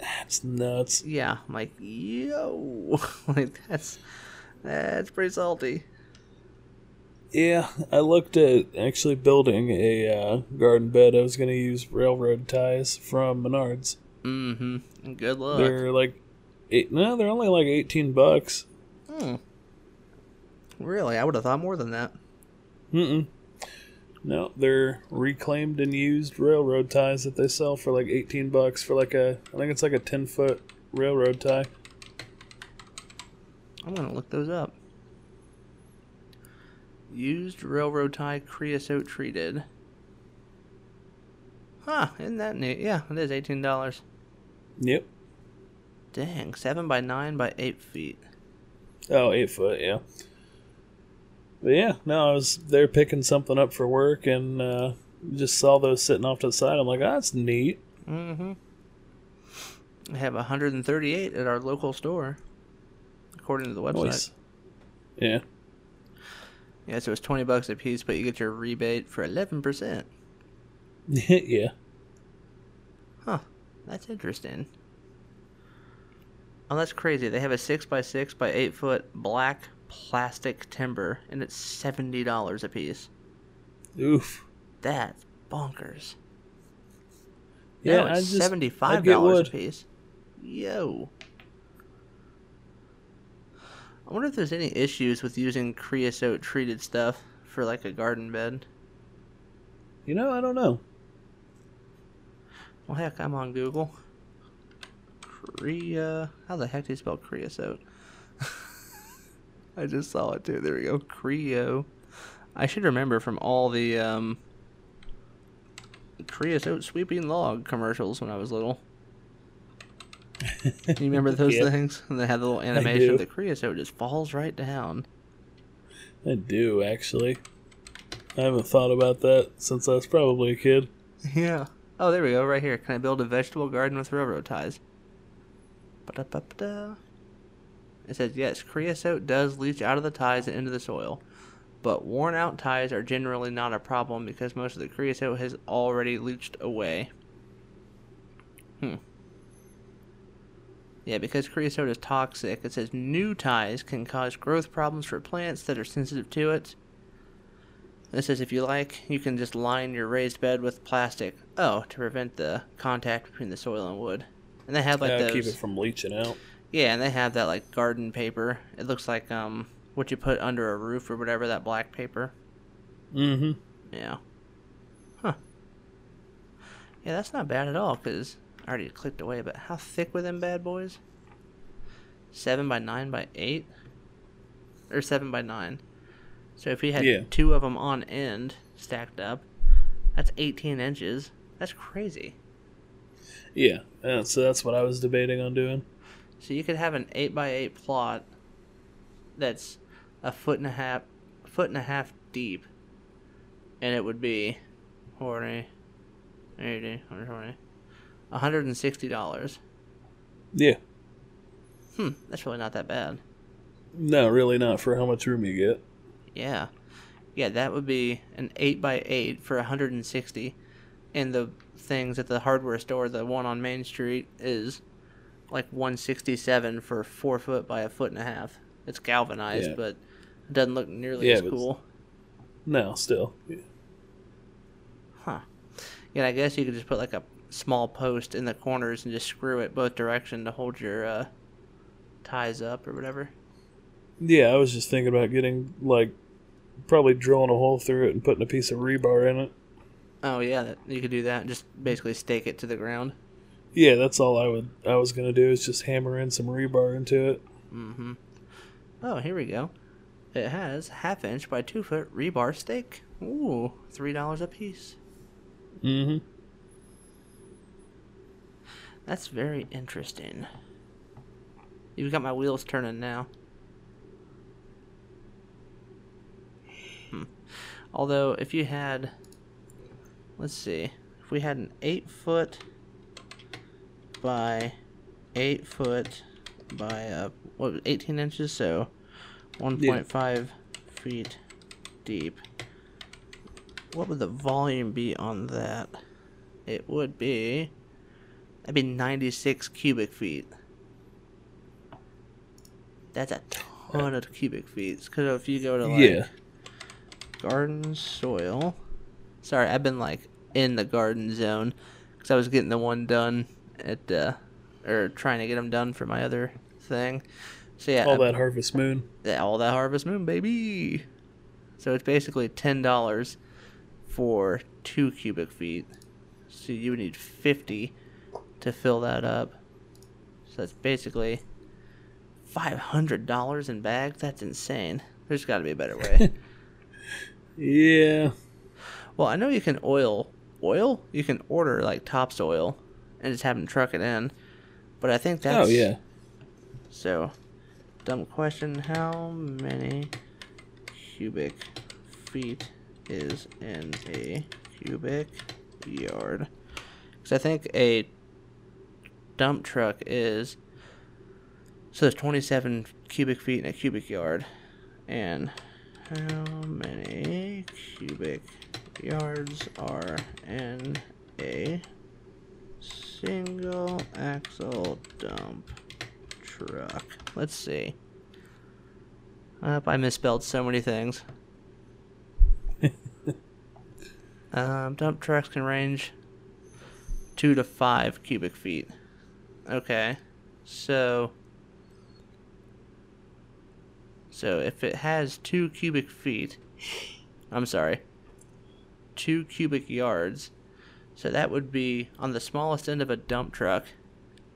That's nuts. Yeah, I'm like, yo, like that's pretty salty. Yeah, I looked at actually building a garden bed. I was gonna use railroad ties from Menards. Mm-hmm. Good luck. They're like. No, they're only like $18. Hmm. Really? I would have thought more than that. No, they're reclaimed and used railroad ties that they sell for like $18 for like I think it's like a 10-foot railroad tie. I'm gonna look those up. Used railroad tie, creosote treated. Huh? Isn't that neat? Yeah, it is $18. Yep. Dang, 7 by 9 by 8 feet. Oh, 8 foot, yeah. But yeah, no, I was there picking something up for work and just saw those sitting off to the side. I'm like, oh, that's neat. Mm-hmm. I have 138 at our local store, according to the website. Nice. Yeah. Yeah, so it's $20 a piece, but you get your rebate for 11%. Yeah. Huh, that's interesting. Oh, that's crazy. They have a 6x6 by 8 foot black plastic timber, and it's $70 a piece. Oof. That's bonkers. Yeah, no, it's $75 a piece. Yo. I wonder if there's any issues with using creosote-treated stuff for, like, a garden bed. You know, I don't know. Well, heck, I'm on Google. How the heck do you spell creosote? I just saw it, too. There we go. Creo. I should remember from all the creosote sweeping log commercials when I was little. You remember those things? And they had the little animation. The creosote just falls right down. I do, actually. I haven't thought about that since I was probably a kid. Yeah. Oh, there we go, right here. Can I build a vegetable garden with railroad ties? Ba-da-ba-da. It says, yes, creosote does leach out of the ties and into the soil. But worn-out ties are generally not a problem because most of the creosote has already leached away. Hmm. Yeah, because creosote is toxic, it says new ties can cause growth problems for plants that are sensitive to it. It says if you like, you can just line your raised bed with plastic. Oh, to prevent the contact between the soil and wood. And they have like those... keep it from leaching out. Yeah, and they have that like garden paper. It looks like what you put under a roof or whatever, that black paper. Mm-hmm. Yeah. Huh. Yeah, that's not bad at all, because... I already clicked away, but how thick were them bad boys? 7 by 9 by 8? Or 7 by 9. So if you had two of them on end stacked up, that's 18 inches. That's crazy. Yeah, so that's what I was debating on doing. So you could have an 8 by 8 plot that's a foot and a half deep, and it would be 40, 80, 120. $160. Yeah. That's really not that bad. No, really not for how much room you get. Yeah. Yeah, that would be an 8x8 for $160. And the things at the hardware store, the one on Main Street, is like $167 for 4 foot by 1.5 feet. It's galvanized, but it doesn't look nearly as cool. No, still. Yeah. Huh. Yeah, I guess you could just put like a small post in the corners and just screw it both direction to hold your ties up or whatever. Yeah, I was just thinking about getting, like, probably drilling a hole through it and putting a piece of rebar in it. Oh, yeah, you could do that. Just basically stake it to the ground. Yeah, that's all I was going to do is just hammer in some rebar into it. Mm-hmm. Oh, here we go. It has 1/2 inch by 2 foot rebar stake. Ooh, $3 a piece. Mm-hmm. That's very interesting. You've got my wheels turning now. Although, if you had... Let's see. If we had an 8 foot by 18 inches, so 1.5 feet deep. What would the volume be on that? It would be... That'd be 96 cubic feet. That's a ton of cubic feet. Because if you go to, like, garden soil... Sorry, I've been, like, in the garden zone. Because I was getting the one done at, or trying to get them done for my other thing. So, yeah. All that Harvest Moon. Yeah, all that Harvest Moon, baby. So, it's basically $10 for 2 cubic feet. So, you would need 50 to fill that up. So that's basically $500 in bags. That's insane. There's got to be a better way. Yeah. Well, I know you can oil? You can order like topsoil and just have them truck it in. But I think that's... Oh, yeah. So, dumb question. How many cubic feet is in a cubic yard? Because I think a dump truck is, so there's 27 cubic feet in a cubic yard, and how many cubic yards are in a single axle dump truck. Let's see. I misspelled so many things. Dump trucks can range 2 to 5 cubic feet. Okay, so if it has 2 cubic feet, I'm sorry, 2 cubic yards, so that would be on the smallest end of a dump truck.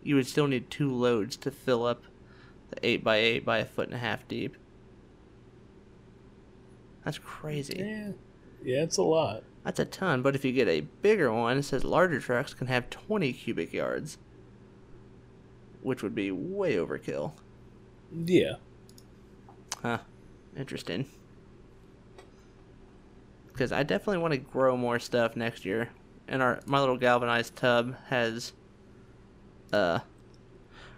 You would still need 2 loads to fill up the 8x8 by a foot and a half deep. That's crazy. Yeah, it's a lot. That's a ton, but if you get a bigger one, it says larger trucks can have 20 cubic yards, which would be way overkill. Yeah. Huh. Interesting. Because I definitely want to grow more stuff next year. And my little galvanized tub has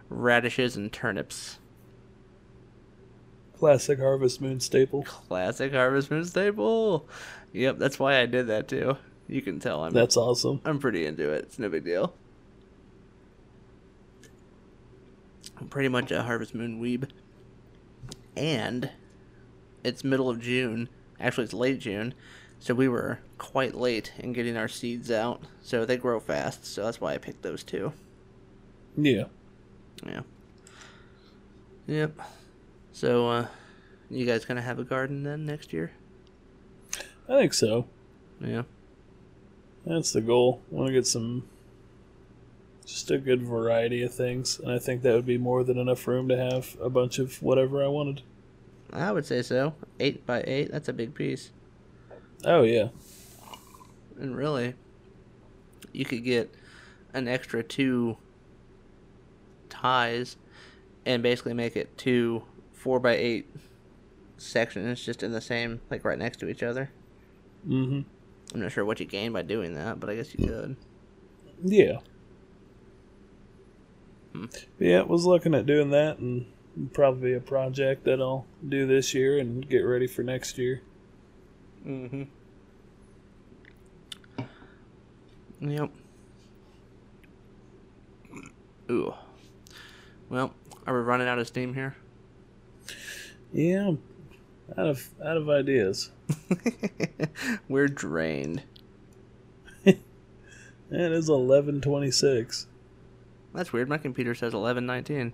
radishes and turnips. Classic Harvest Moon staple. Classic Harvest Moon staple. Yep, that's why I did that too. You can tell That's awesome. I'm pretty into it. It's no big deal. I'm pretty much a Harvest Moon weeb. And it's middle of June. Actually, it's late June. So we were quite late in getting our seeds out. So they grow fast. So that's why I picked those two. Yeah. Yep. So, you guys gonna have a garden then next year? I think so. Yeah. That's the goal. I want to get just a good variety of things, and I think that would be more than enough room to have a bunch of whatever I wanted. I would say so. 8x8, that's a big piece. Oh, yeah. And really, you could get an extra 2 ties and basically make it 2 4x8 sections just in the same, like right next to each other. Mm-hmm. I'm not sure what you gain by doing that, but I guess you could. Yeah. Yeah, I was looking at doing that, and probably a project that I'll do this year and get ready for next year. Mm-hmm. Yep. Ooh. Well, are we running out of steam here? Yeah, out of ideas. We're drained. It is 11:26. That's weird. My computer says 11:19.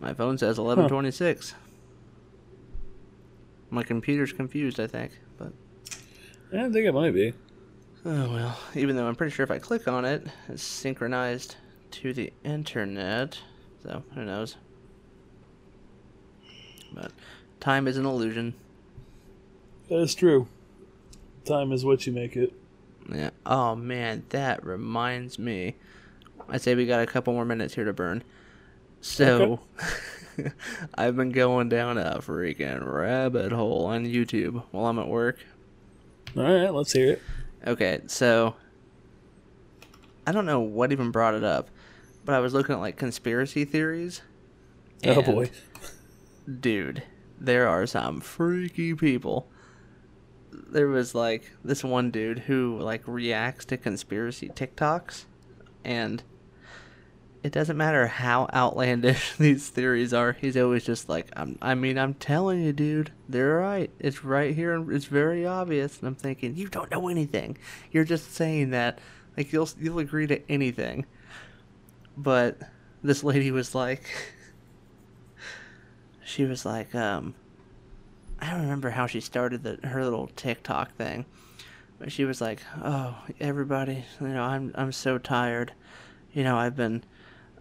My phone says 11:26. My computer's confused, I think. But I don't think it might be. Oh well. Even though I'm pretty sure if I click on it, it's synchronized to the internet. So who knows? But time is an illusion. That is true. Time is what you make it. Yeah. Oh, man, that reminds me. I say we got a couple more minutes here to burn. So, okay. I've been going down a freaking rabbit hole on YouTube while I'm at work. All right, let's hear it. Okay, so I don't know what even brought it up, but I was looking at, like, conspiracy theories. Oh, boy. Dude, there are some freaky people. There was, like, this one dude who, like, reacts to conspiracy TikToks, and it doesn't matter how outlandish these theories are, he's always just like, I'm telling you, dude, they're right. It's right here, and it's very obvious. And I'm thinking, you don't know anything. You're just saying that. Like, you'll agree to anything. But this lady was like... She was like, I don't remember how she started her little TikTok thing, but she was like, "Oh, everybody, you know, I'm so tired, you know, I've been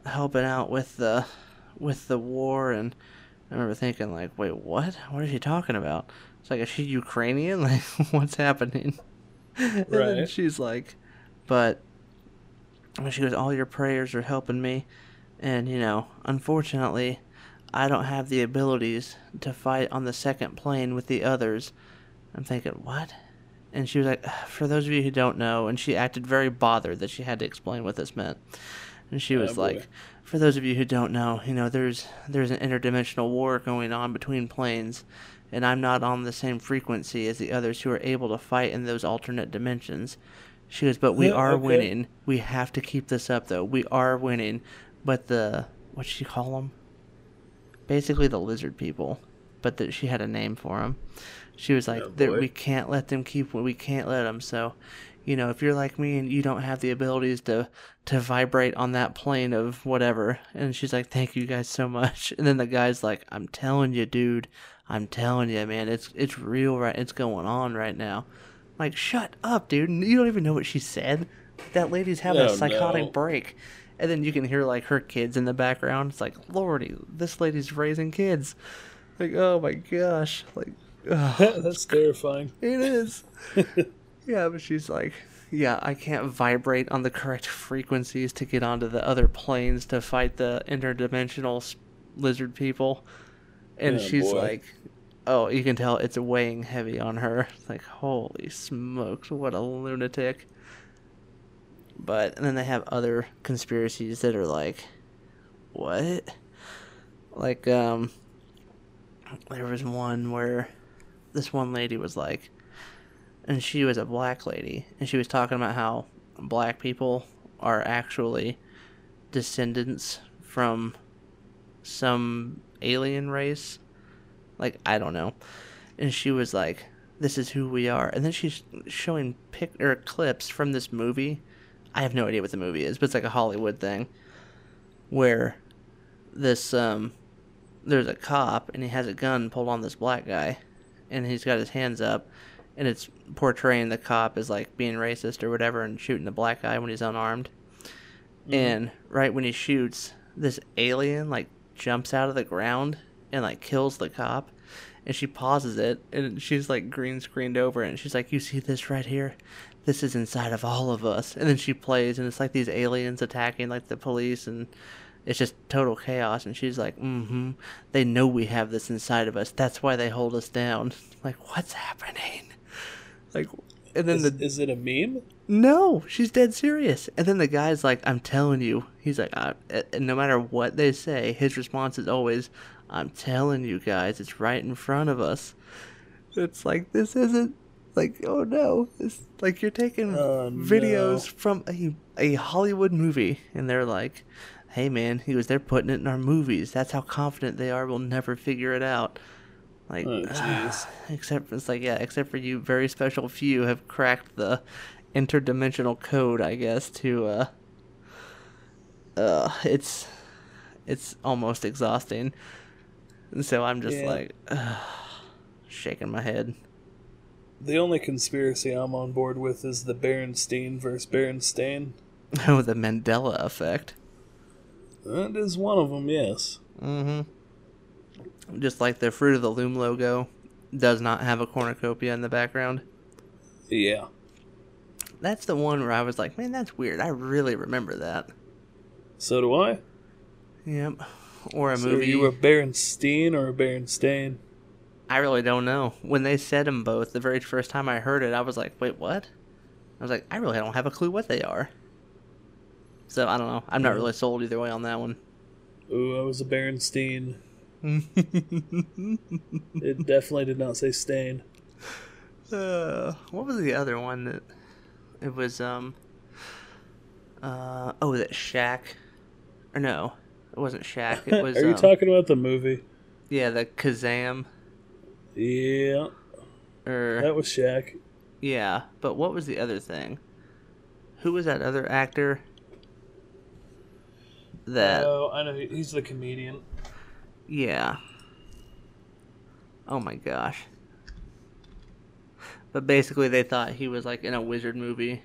helping out with the war," and I remember thinking, like, "Wait, what? What is she talking about? It's like, is she Ukrainian? Like, what's happening?" Right. And then she's like, "But," she goes, "all your prayers are helping me, and you know, unfortunately, I don't have the abilities to fight on the second plane with the others." I'm thinking, what? And she was like, "For those of you who don't know," and she acted very bothered that she had to explain what this meant. And she was like, "For those of you who don't know, you know, there's an interdimensional war going on between planes, and I'm not on the same frequency as the others who are able to fight in those alternate dimensions." She goes, "But we are winning. We have to keep this up, though. We are winning." But what did she call them? basically the lizard people, but that she had a name for them. She was like, we can't let them keep what we can't let them. So, you know, if you're like me and you don't have the abilities to vibrate on that plane of whatever. And she's like, thank you guys so much. And then the guy's like, I'm telling you, dude, I'm telling you, man, it's real, right? It's going on right now. I'm like, shut up, dude. You don't even know what she said. That lady's having a psychotic break. And then you can hear like her kids in the background. It's like, Lordy, this lady's raising kids. Like, oh my gosh. Like, that's terrifying. It is. Yeah, but she's like, yeah, I can't vibrate on the correct frequencies to get onto the other planes to fight the interdimensional lizard people. And like, oh, you can tell it's weighing heavy on her. It's like, holy smokes, what a lunatic. But and then they have other conspiracies that are like, what? Like, there was one where this one lady was like, and she was a black lady, and she was talking about how black people are actually descendants from some alien race. Like, I don't know. And she was like, this is who we are. And then she's showing clips from this movie. I have no idea what the movie is, but it's like a Hollywood thing where this, there's a cop and he has a gun pulled on this black guy and he's got his hands up, and it's portraying the cop as like being racist or whatever and shooting the black guy when he's unarmed. Mm-hmm. And right when he shoots, this alien like jumps out of the ground and like kills the cop, and she pauses it and she's like green screened over it, and she's like, you see this right here? This is inside of all of us. And then she plays and it's like these aliens attacking like the police, and it's just total chaos. And she's like, mm-hmm, they know we have this inside of us. That's why they hold us down. Like, what's happening? Like, and then is it a meme? No, she's dead serious. And then the guy's like, I'm telling you. He's like, no matter what they say, his response is always, I'm telling you guys, it's right in front of us. It's like, this isn't, like, oh no. It's like you're taking videos from a Hollywood movie, and they're like, hey man, they're putting it in our movies. That's how confident they are. We'll never figure it out. Like, except for you very special few have cracked the interdimensional code, I guess, to, it's almost exhausting. And so I'm just shaking my head. The only conspiracy I'm on board with is the Berenstain versus Berenstain. Oh, the Mandela effect. That is one of them, yes. Mm-hmm. Just like the Fruit of the Loom logo does not have a cornucopia in the background. Yeah. That's the one where I was like, man, that's weird. I really remember that. So do I. Yep. Or a movie. Are you a Berenstain or a Berenstain? I really don't know. When they said them both, the very first time I heard it, I was like, wait, what? I was like, I really don't have a clue what they are. So, I don't know. I'm not really sold either way on that one. Ooh, I was a Berenstain. It definitely did not say stain. What was the other one that... It was, was it Shaq? Or no, it wasn't Shaq. It was, Are you talking about the movie? Yeah, the Kazam. Yeah. That was Shaq. Yeah, but what was the other thing? Who was that other actor? Oh, I know. He's the comedian. Yeah. Oh my gosh. But basically they thought he was like in a wizard movie.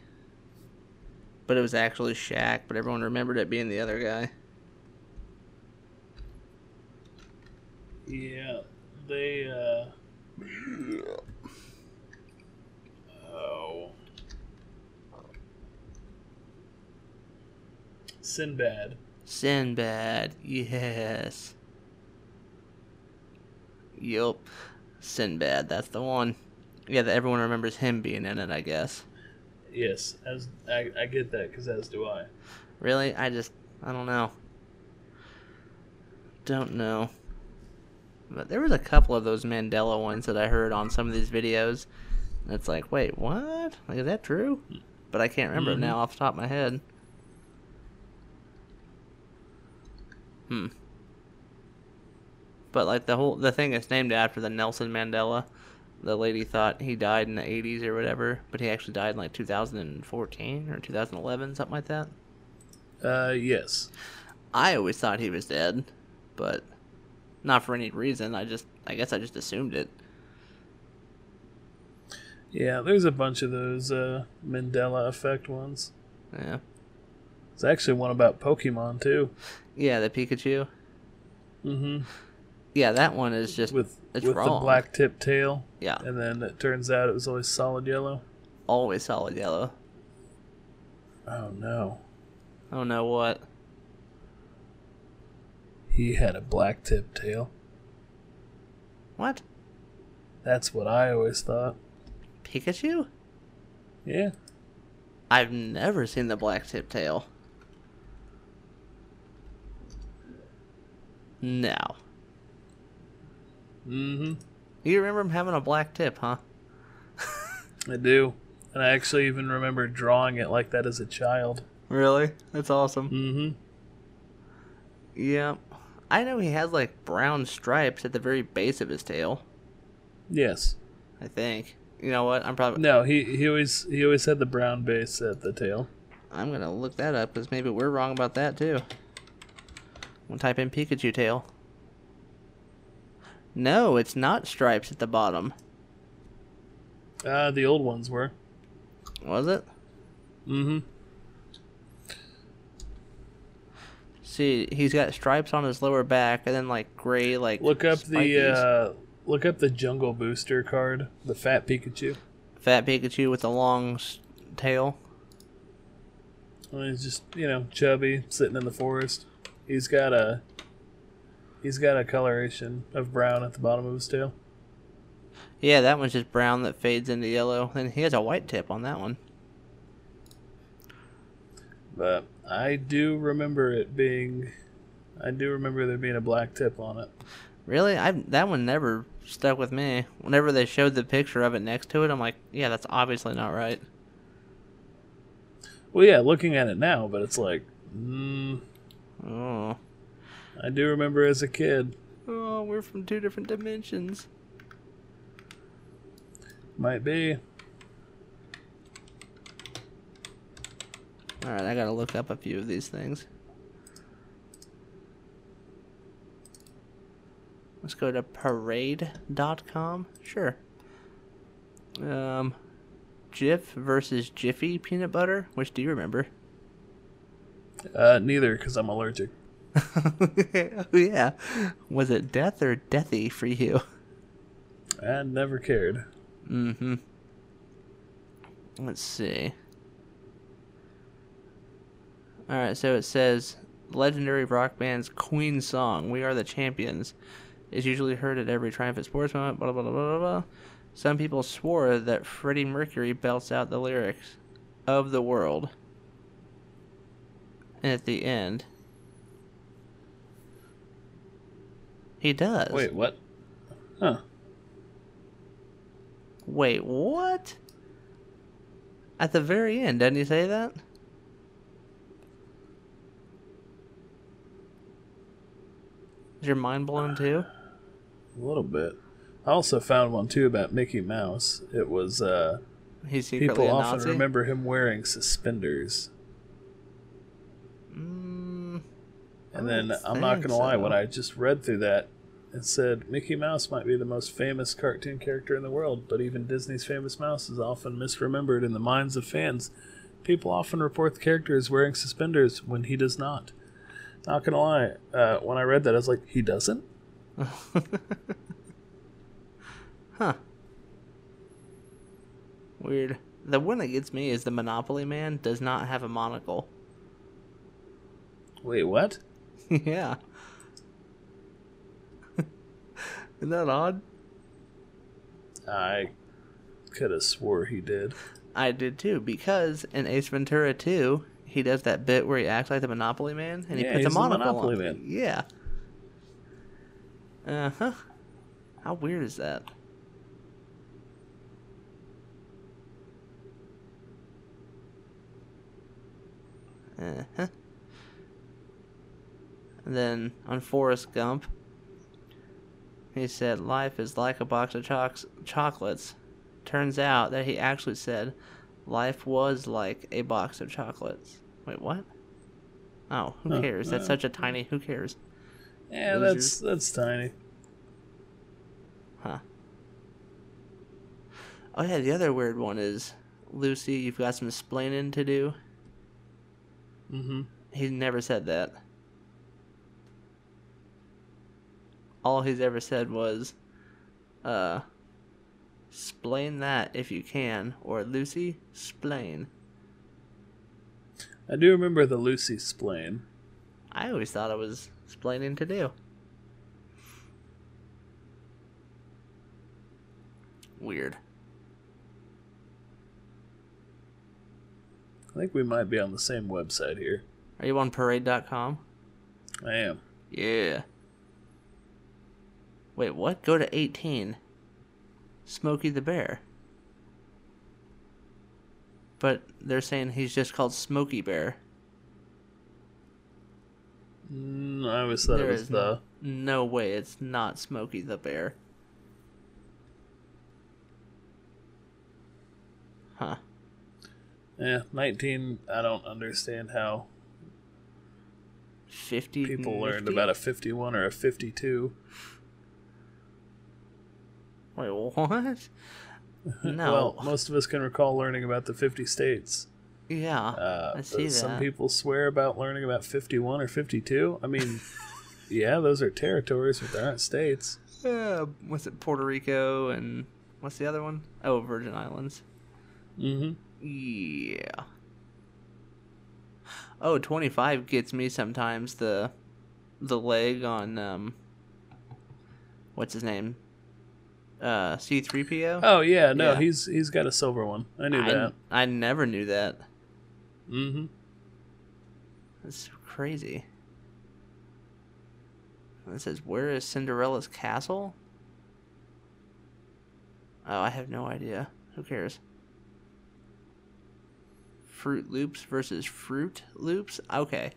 But it was actually Shaq, but everyone remembered it being the other guy. Yeah. They, Oh. Sinbad. Sinbad, yes. Yup. Sinbad, that's the one. Yeah, that everyone remembers him being in it, I guess. Yes, I get that, because as do I. Really? I don't know. Don't know. But there was a couple of those Mandela ones that I heard on some of these videos. And it's like, wait, what? Like, is that true? But I can't remember it now off the top of my head. But like the thing is named after the Nelson Mandela. The lady thought he died in the 80s or whatever, but he actually died in like 2014 or 2011, something like that. Yes. I always thought he was dead, but not for any reason. I guess I just assumed it. Yeah, there's a bunch of those Mandela effect ones. Yeah. There's actually one about Pokemon too. Yeah, the Pikachu. Mm-hmm. Yeah, that one is just with wrong. The black tip tail. Yeah. And then it turns out it was always solid yellow. Always solid yellow. Oh no. Oh no, what? He had a black tip tail. What? That's what I always thought. Pikachu? Yeah. I've never seen the black tip tail. No. Mm-hmm. You remember him having a black tip, huh? I do. And I actually even remember drawing it like that as a child. Really? That's awesome. Mm-hmm. Yeah. I know he has, like, brown stripes at the very base of his tail. Yes. I think. You know what? I'm probably... No, he always had the brown base at the tail. I'm going to look that up, because maybe we're wrong about that, too. I'm going to type in Pikachu tail. No, it's not stripes at the bottom. The old ones were. Was it? Mm-hmm. See, he's got stripes on his lower back, and then like gray, like look up the Jungle Booster card, the Fat Pikachu. Fat Pikachu with a long tail. I mean, he's just chubby, sitting in the forest. He's got a coloration of brown at the bottom of his tail. Yeah, that one's just brown that fades into yellow, and he has a white tip on that one. But I do remember there being a black tip on it. Really? That one never stuck with me. Whenever they showed the picture of it next to it, I'm like, yeah, that's obviously not right. Well, yeah, looking at it now, but it's like, Oh. I do remember as a kid. Oh, we're from two different dimensions. Might be. Alright, I gotta look up a few of these things. Let's go to parade.com. Sure. Jif versus Jiffy peanut butter. Which do you remember? Neither, because I'm allergic. Yeah. Was it death or deathy for you? I never cared. Mm-hmm. Let's see. Alright, so it says, legendary rock band's Queen song, We Are the Champions, is usually heard at every triumphant sports moment, blah, blah, blah, blah, blah. Some people swore that Freddie Mercury belts out the lyrics of the world. And at the end, he does. Wait, what? Huh. Wait, what? At the very end, doesn't he say that? Is your mind blown too? A little bit. I also found one too about Mickey Mouse. It was he's secretly a Nazi? People often remember him wearing suspenders. And then I'm not gonna lie, when I just read through that, it said Mickey Mouse might be the most famous cartoon character in the world, but even Disney's Famous Mouse is often misremembered in the minds of fans. People often report the character as wearing suspenders when he does not. Not gonna lie, when I read that, I was like, he doesn't? Huh. Weird. The one that gets me is the Monopoly man does not have a monocle. Wait, what? Yeah. Isn't that odd? I could have swore he did. I did too, because in Ace Ventura 2... he does that bit where he acts like the Monopoly man, and he puts a monocle on him. Yeah. Uh-huh. How weird is that? Uh-huh. And then on Forrest Gump, He said, life is like a box of chocolates. Turns out that he actually said, life was like a box of chocolates. Wait, what? Oh, who cares? That's such a tiny... Who cares? Yeah, losers. that's tiny. Huh. Oh yeah, the other weird one is, Lucy, you've got some splaining to do. Mm-hmm. He never said that. All he's ever said was, splain that if you can, or Lucy, splain. I do remember the Lucy splain. I always thought it was splaining to do. Weird. I think we might be on the same website here. Are you on parade.com? I am. Yeah. Wait, what? Go to 18. Smokey the Bear. But they're saying he's just called Smokey Bear. I always thought it was the... No way, it's not Smokey the Bear. Huh. Yeah, 19, I don't understand how... 50 people learned about a 51 or a 52... Wait, what? No. Well, most of us can recall learning about the 50 states. Yeah, I see that. Some people swear about learning about 51 or 52. I mean, yeah, those are territories, but they aren't states. What's it, Puerto Rico and what's the other one? Oh, Virgin Islands. Mm-hmm. Yeah. Oh, 25 gets me sometimes, the leg on, what's his name? C-3PO? Oh, yeah, no, yeah. He's got a silver one. I knew that. I never knew that. Mm-hmm. That's crazy. It says, where is Cinderella's castle? Oh, I have no idea. Who cares? Fruit Loops versus Fruit Loops? Okay.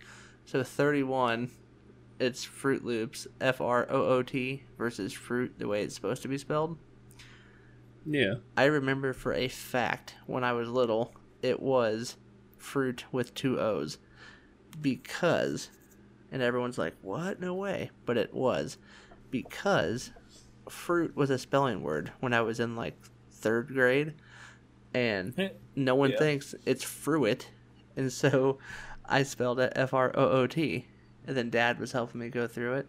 So 31... It's Froot Loops, F-R-O-O-T, versus fruit, the way it's supposed to be spelled. Yeah. I remember for a fact, when I was little, it was fruit with two O's. Because, and everyone's like, what? No way. But it was. Because fruit was a spelling word when I was in, like, 3rd grade. And no one thinks it's fruit. And so I spelled it F-R-O-O-T. And then Dad was helping me go through it.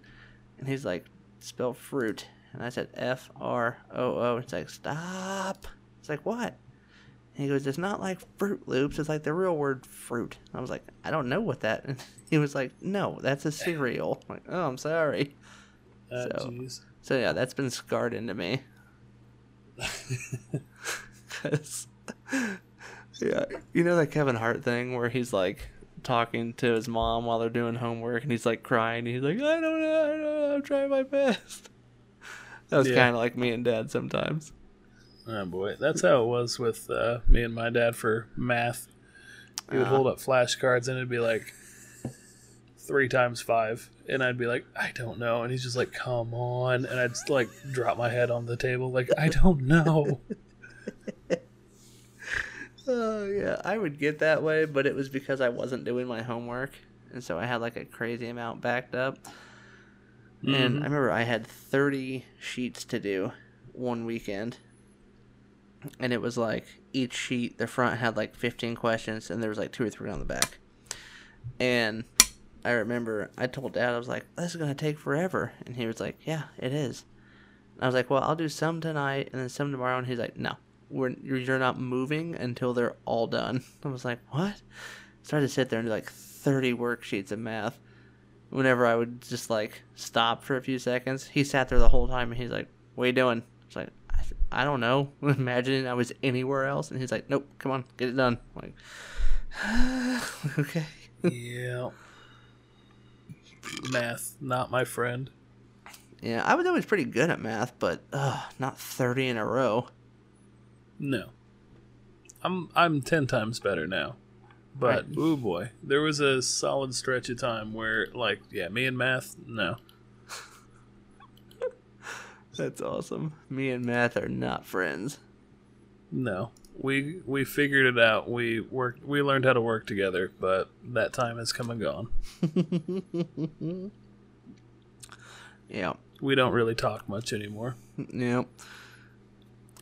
And he's like, spell fruit. And I said, F-R-O-O. It's like, stop. It's like, what? And he goes, it's not like Fruit Loops. It's like the real word fruit. And I was like, I don't know what that. And he was like, no, that's a cereal. I'm like, oh, I'm sorry. So, yeah, that's been scarred into me. Because, yeah, you know that Kevin Hart thing where he's like, talking to his mom while they're doing homework, and he's like crying. He's like, I don't know. I'm trying my best. That was kind of like me and Dad sometimes. Oh boy, that's how it was with me and my dad for math. He would hold up flashcards, and it'd be like 3 times 5, and I'd be like, I don't know, and he's just like, come on, and I'd just, like, drop my head on the table, like, I don't know. Oh, yeah, I would get that way, but it was because I wasn't doing my homework, and so I had, like, a crazy amount backed up. Mm-hmm. And I remember I had 30 sheets to do one weekend, and it was, like, each sheet, the front had, like, 15 questions, and there was, like, 2 or 3 on the back. And I remember I told Dad, I was like, this is going to take forever. And he was like, yeah, it is. And I was like, well, I'll do some tonight and then some tomorrow, and he's like, no. You're not moving until they're all done. I was like, what? Started to sit there and do like 30 worksheets of math. Whenever I would just like stop for a few seconds, he sat there the whole time and he's like, what are you doing? I was like, I don't know. Imagining I was anywhere else. And he's like, nope, come on, get it done. I'm like, okay. Yeah. Math, not my friend. Yeah, I was always pretty good at math, but not 30 in a row. No, I'm 10 times better now, but right. Oh boy, there was a solid stretch of time where, like, yeah, me and math, no. That's awesome. Me and math are not friends. No. We figured it out. We learned how to work together, but that time has come and gone. Yeah. We don't really talk much anymore. Yep.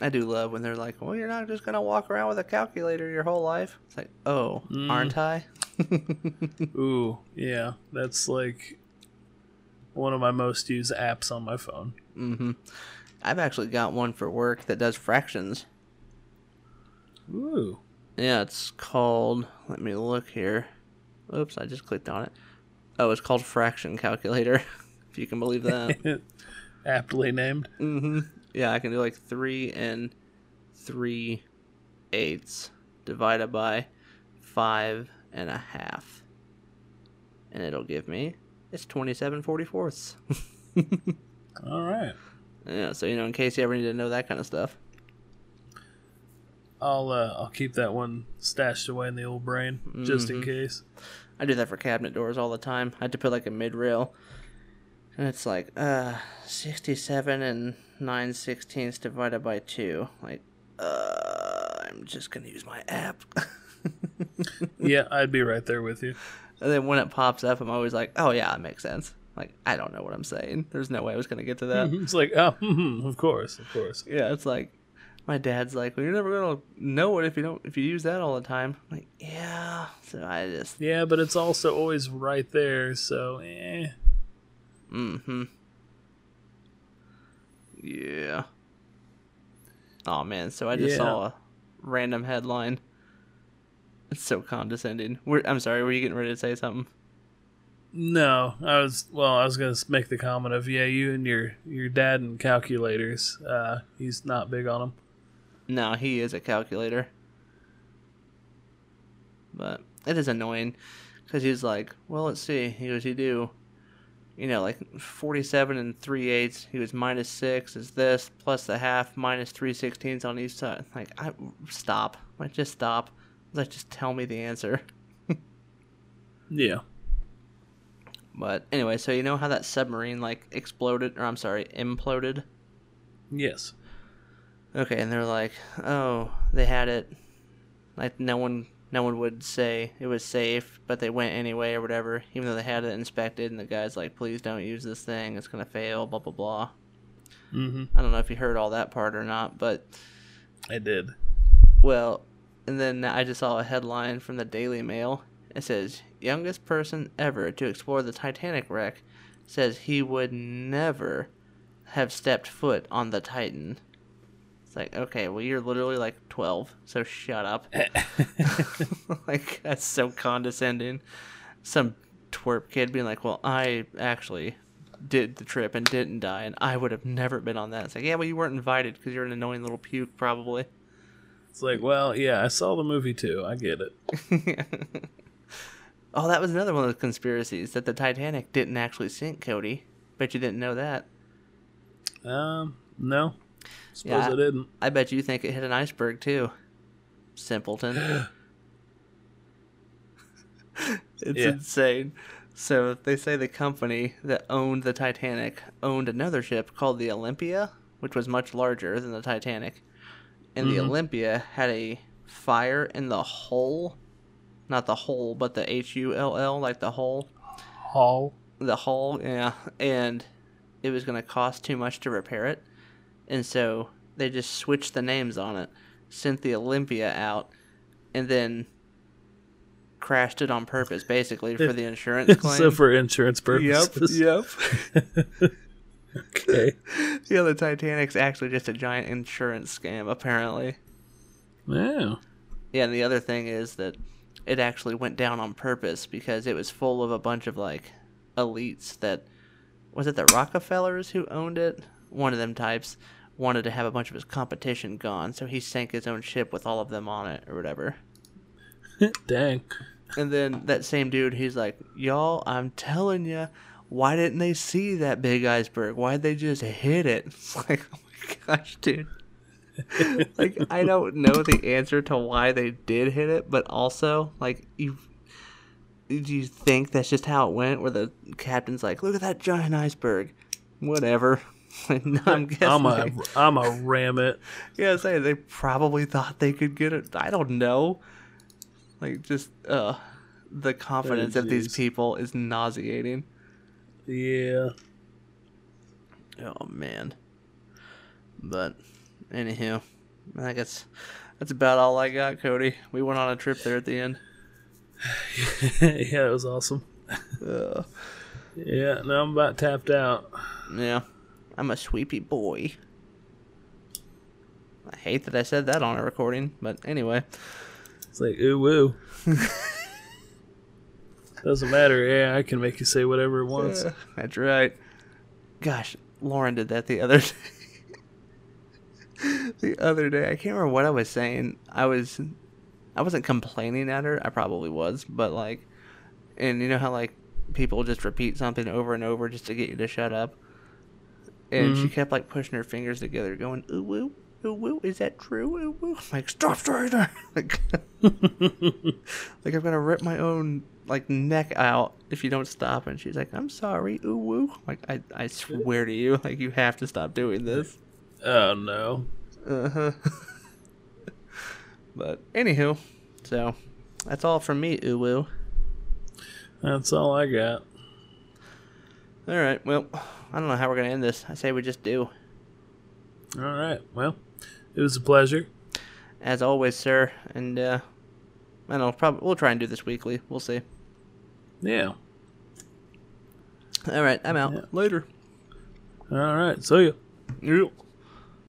I do love when they're like, well, you're not just going to walk around with a calculator your whole life. It's like, oh, aren't I? Ooh, yeah. That's like one of my most used apps on my phone. Mm-hmm. I've actually got one for work that does fractions. Ooh. Yeah, it's called, let me look here. Oops, I just clicked on it. Oh, it's called Fraction Calculator, if you can believe that. Aptly named. Mm-hmm. Yeah, I can do like 3 3/8 divided by 5 1/2. And it'll give me, it's 27 44ths. All right. Yeah, so, you know, in case you ever need to know that kind of stuff. I'll keep that one stashed away in the old brain, just in case. I do that for cabinet doors all the time. I had to put like a mid-rail. And it's like, 67 9/16 divided by 2. Like, I'm just going to use my app. Yeah, I'd be right there with you. And then when it pops up, I'm always like, oh, yeah, it makes sense. Like, I don't know what I'm saying. There's no way I was going to get to that. It's like, oh, of course, of course. Yeah, it's like, my dad's like, well, you're never going to know it if you use that all the time. I'm like, yeah. So I just. Yeah, but it's also always right there, so, eh. Mm-hmm. Yeah. Oh man, so I just saw a random headline. It's so condescending. I'm sorry, were you getting ready to say something? No, I was going to make the comment of, yeah, you and your dad and calculators. He's not big on them. No, he is a calculator. But it is annoying, because he's like, well, let's see. He goes, you do, you know, like 47 3/8. He was -6 is this plus the half minus 3/16 on each side. Like, I stop. Like, just stop. Like, just tell me the answer. Yeah. But anyway, so you know how that submarine like imploded? Yes. Okay, and they're like, oh, they had it. Like, no one would say it was safe, but they went anyway or whatever, even though they had it inspected, and the guy's like, please don't use this thing, it's going to fail, blah, blah, blah. Mm-hmm. I don't know if you heard all that part or not, but... I did. Well, and then I just saw a headline from the Daily Mail. It says, youngest person ever to explore the Titanic wreck says he would never have stepped foot on the Titan. It's like, okay, well, you're literally like 12, so shut up. Like, that's so condescending. Some twerp kid being like, well, I actually did the trip and didn't die, and I would have never been on that. It's like, yeah, well, you weren't invited because you're an annoying little puke, probably. It's like, well, yeah, I saw the movie too. I get it. Oh, that was another one of those conspiracies, that the Titanic didn't actually sink, Cody. Bet you didn't know that. No. Suppose I didn't. I bet you think it hit an iceberg too, simpleton. It's insane. So they say the company that owned the Titanic owned another ship called the Olympia, which was much larger than the Titanic. And the Olympia had a fire in the hull. Not the hull, but the Hull, like the hull. Hull. The hull, yeah. And it was going to cost too much to repair it. And so they just switched the names on it, sent the Olympia out, and then crashed it on purpose, basically, for the insurance claim. So for insurance purposes. Yep. Okay. Yeah, the Titanic's actually just a giant insurance scam, apparently. Yeah. Yeah, and the other thing is that it actually went down on purpose because it was full of a bunch of, like, elites that... Was it the Rockefellers who owned it? One of them types wanted to have a bunch of his competition gone, so he sank his own ship with all of them on it or whatever. Dang. And then that same dude, he's like, y'all, I'm telling you, why didn't they see that big iceberg? Why'd they just hit it? It's like, oh my gosh, dude. Like, I don't know the answer to why they did hit it, but also, like, do you think that's just how it went, where the captain's like, look at that giant iceberg? Whatever. No, I'm guessing. I'm a ram it. Yeah, they probably thought they could get it. I don't know. The confidence of these people is nauseating. Yeah. Oh man. But anywho, I guess that's about all I got, Cody. We went on a trip there at the end. Yeah, it was awesome. Yeah, now I'm about tapped out. Yeah, I'm a sweepy boy. I hate that I said that on a recording, but anyway. It's like, ooh, woo. Doesn't matter. Yeah, I can make you say whatever it wants. That's right. Gosh, Lauren did that the other day. I can't remember what I was saying. I wasn't complaining at her. I probably was, but and you know how people just repeat something over and over just to get you to shut up. And she kept pushing her fingers together, going ooh woo, ooh woo. Is that true? Ooh woo. I'm like, stop right now. I'm gonna rip my own neck out if you don't stop. And she's like, I'm sorry. Ooh woo. I swear to you, you have to stop doing this. Oh no. But anywho, so that's all from me, Uwu. That's all I got. All right. Well, I don't know how we're gonna end this. I say we just do. All right. Well, it was a pleasure, as always, sir. And I don't know. Probably we'll try and do this weekly. We'll see. Yeah. All right. I'm out. Yeah. Later. All right. See ya. Yep.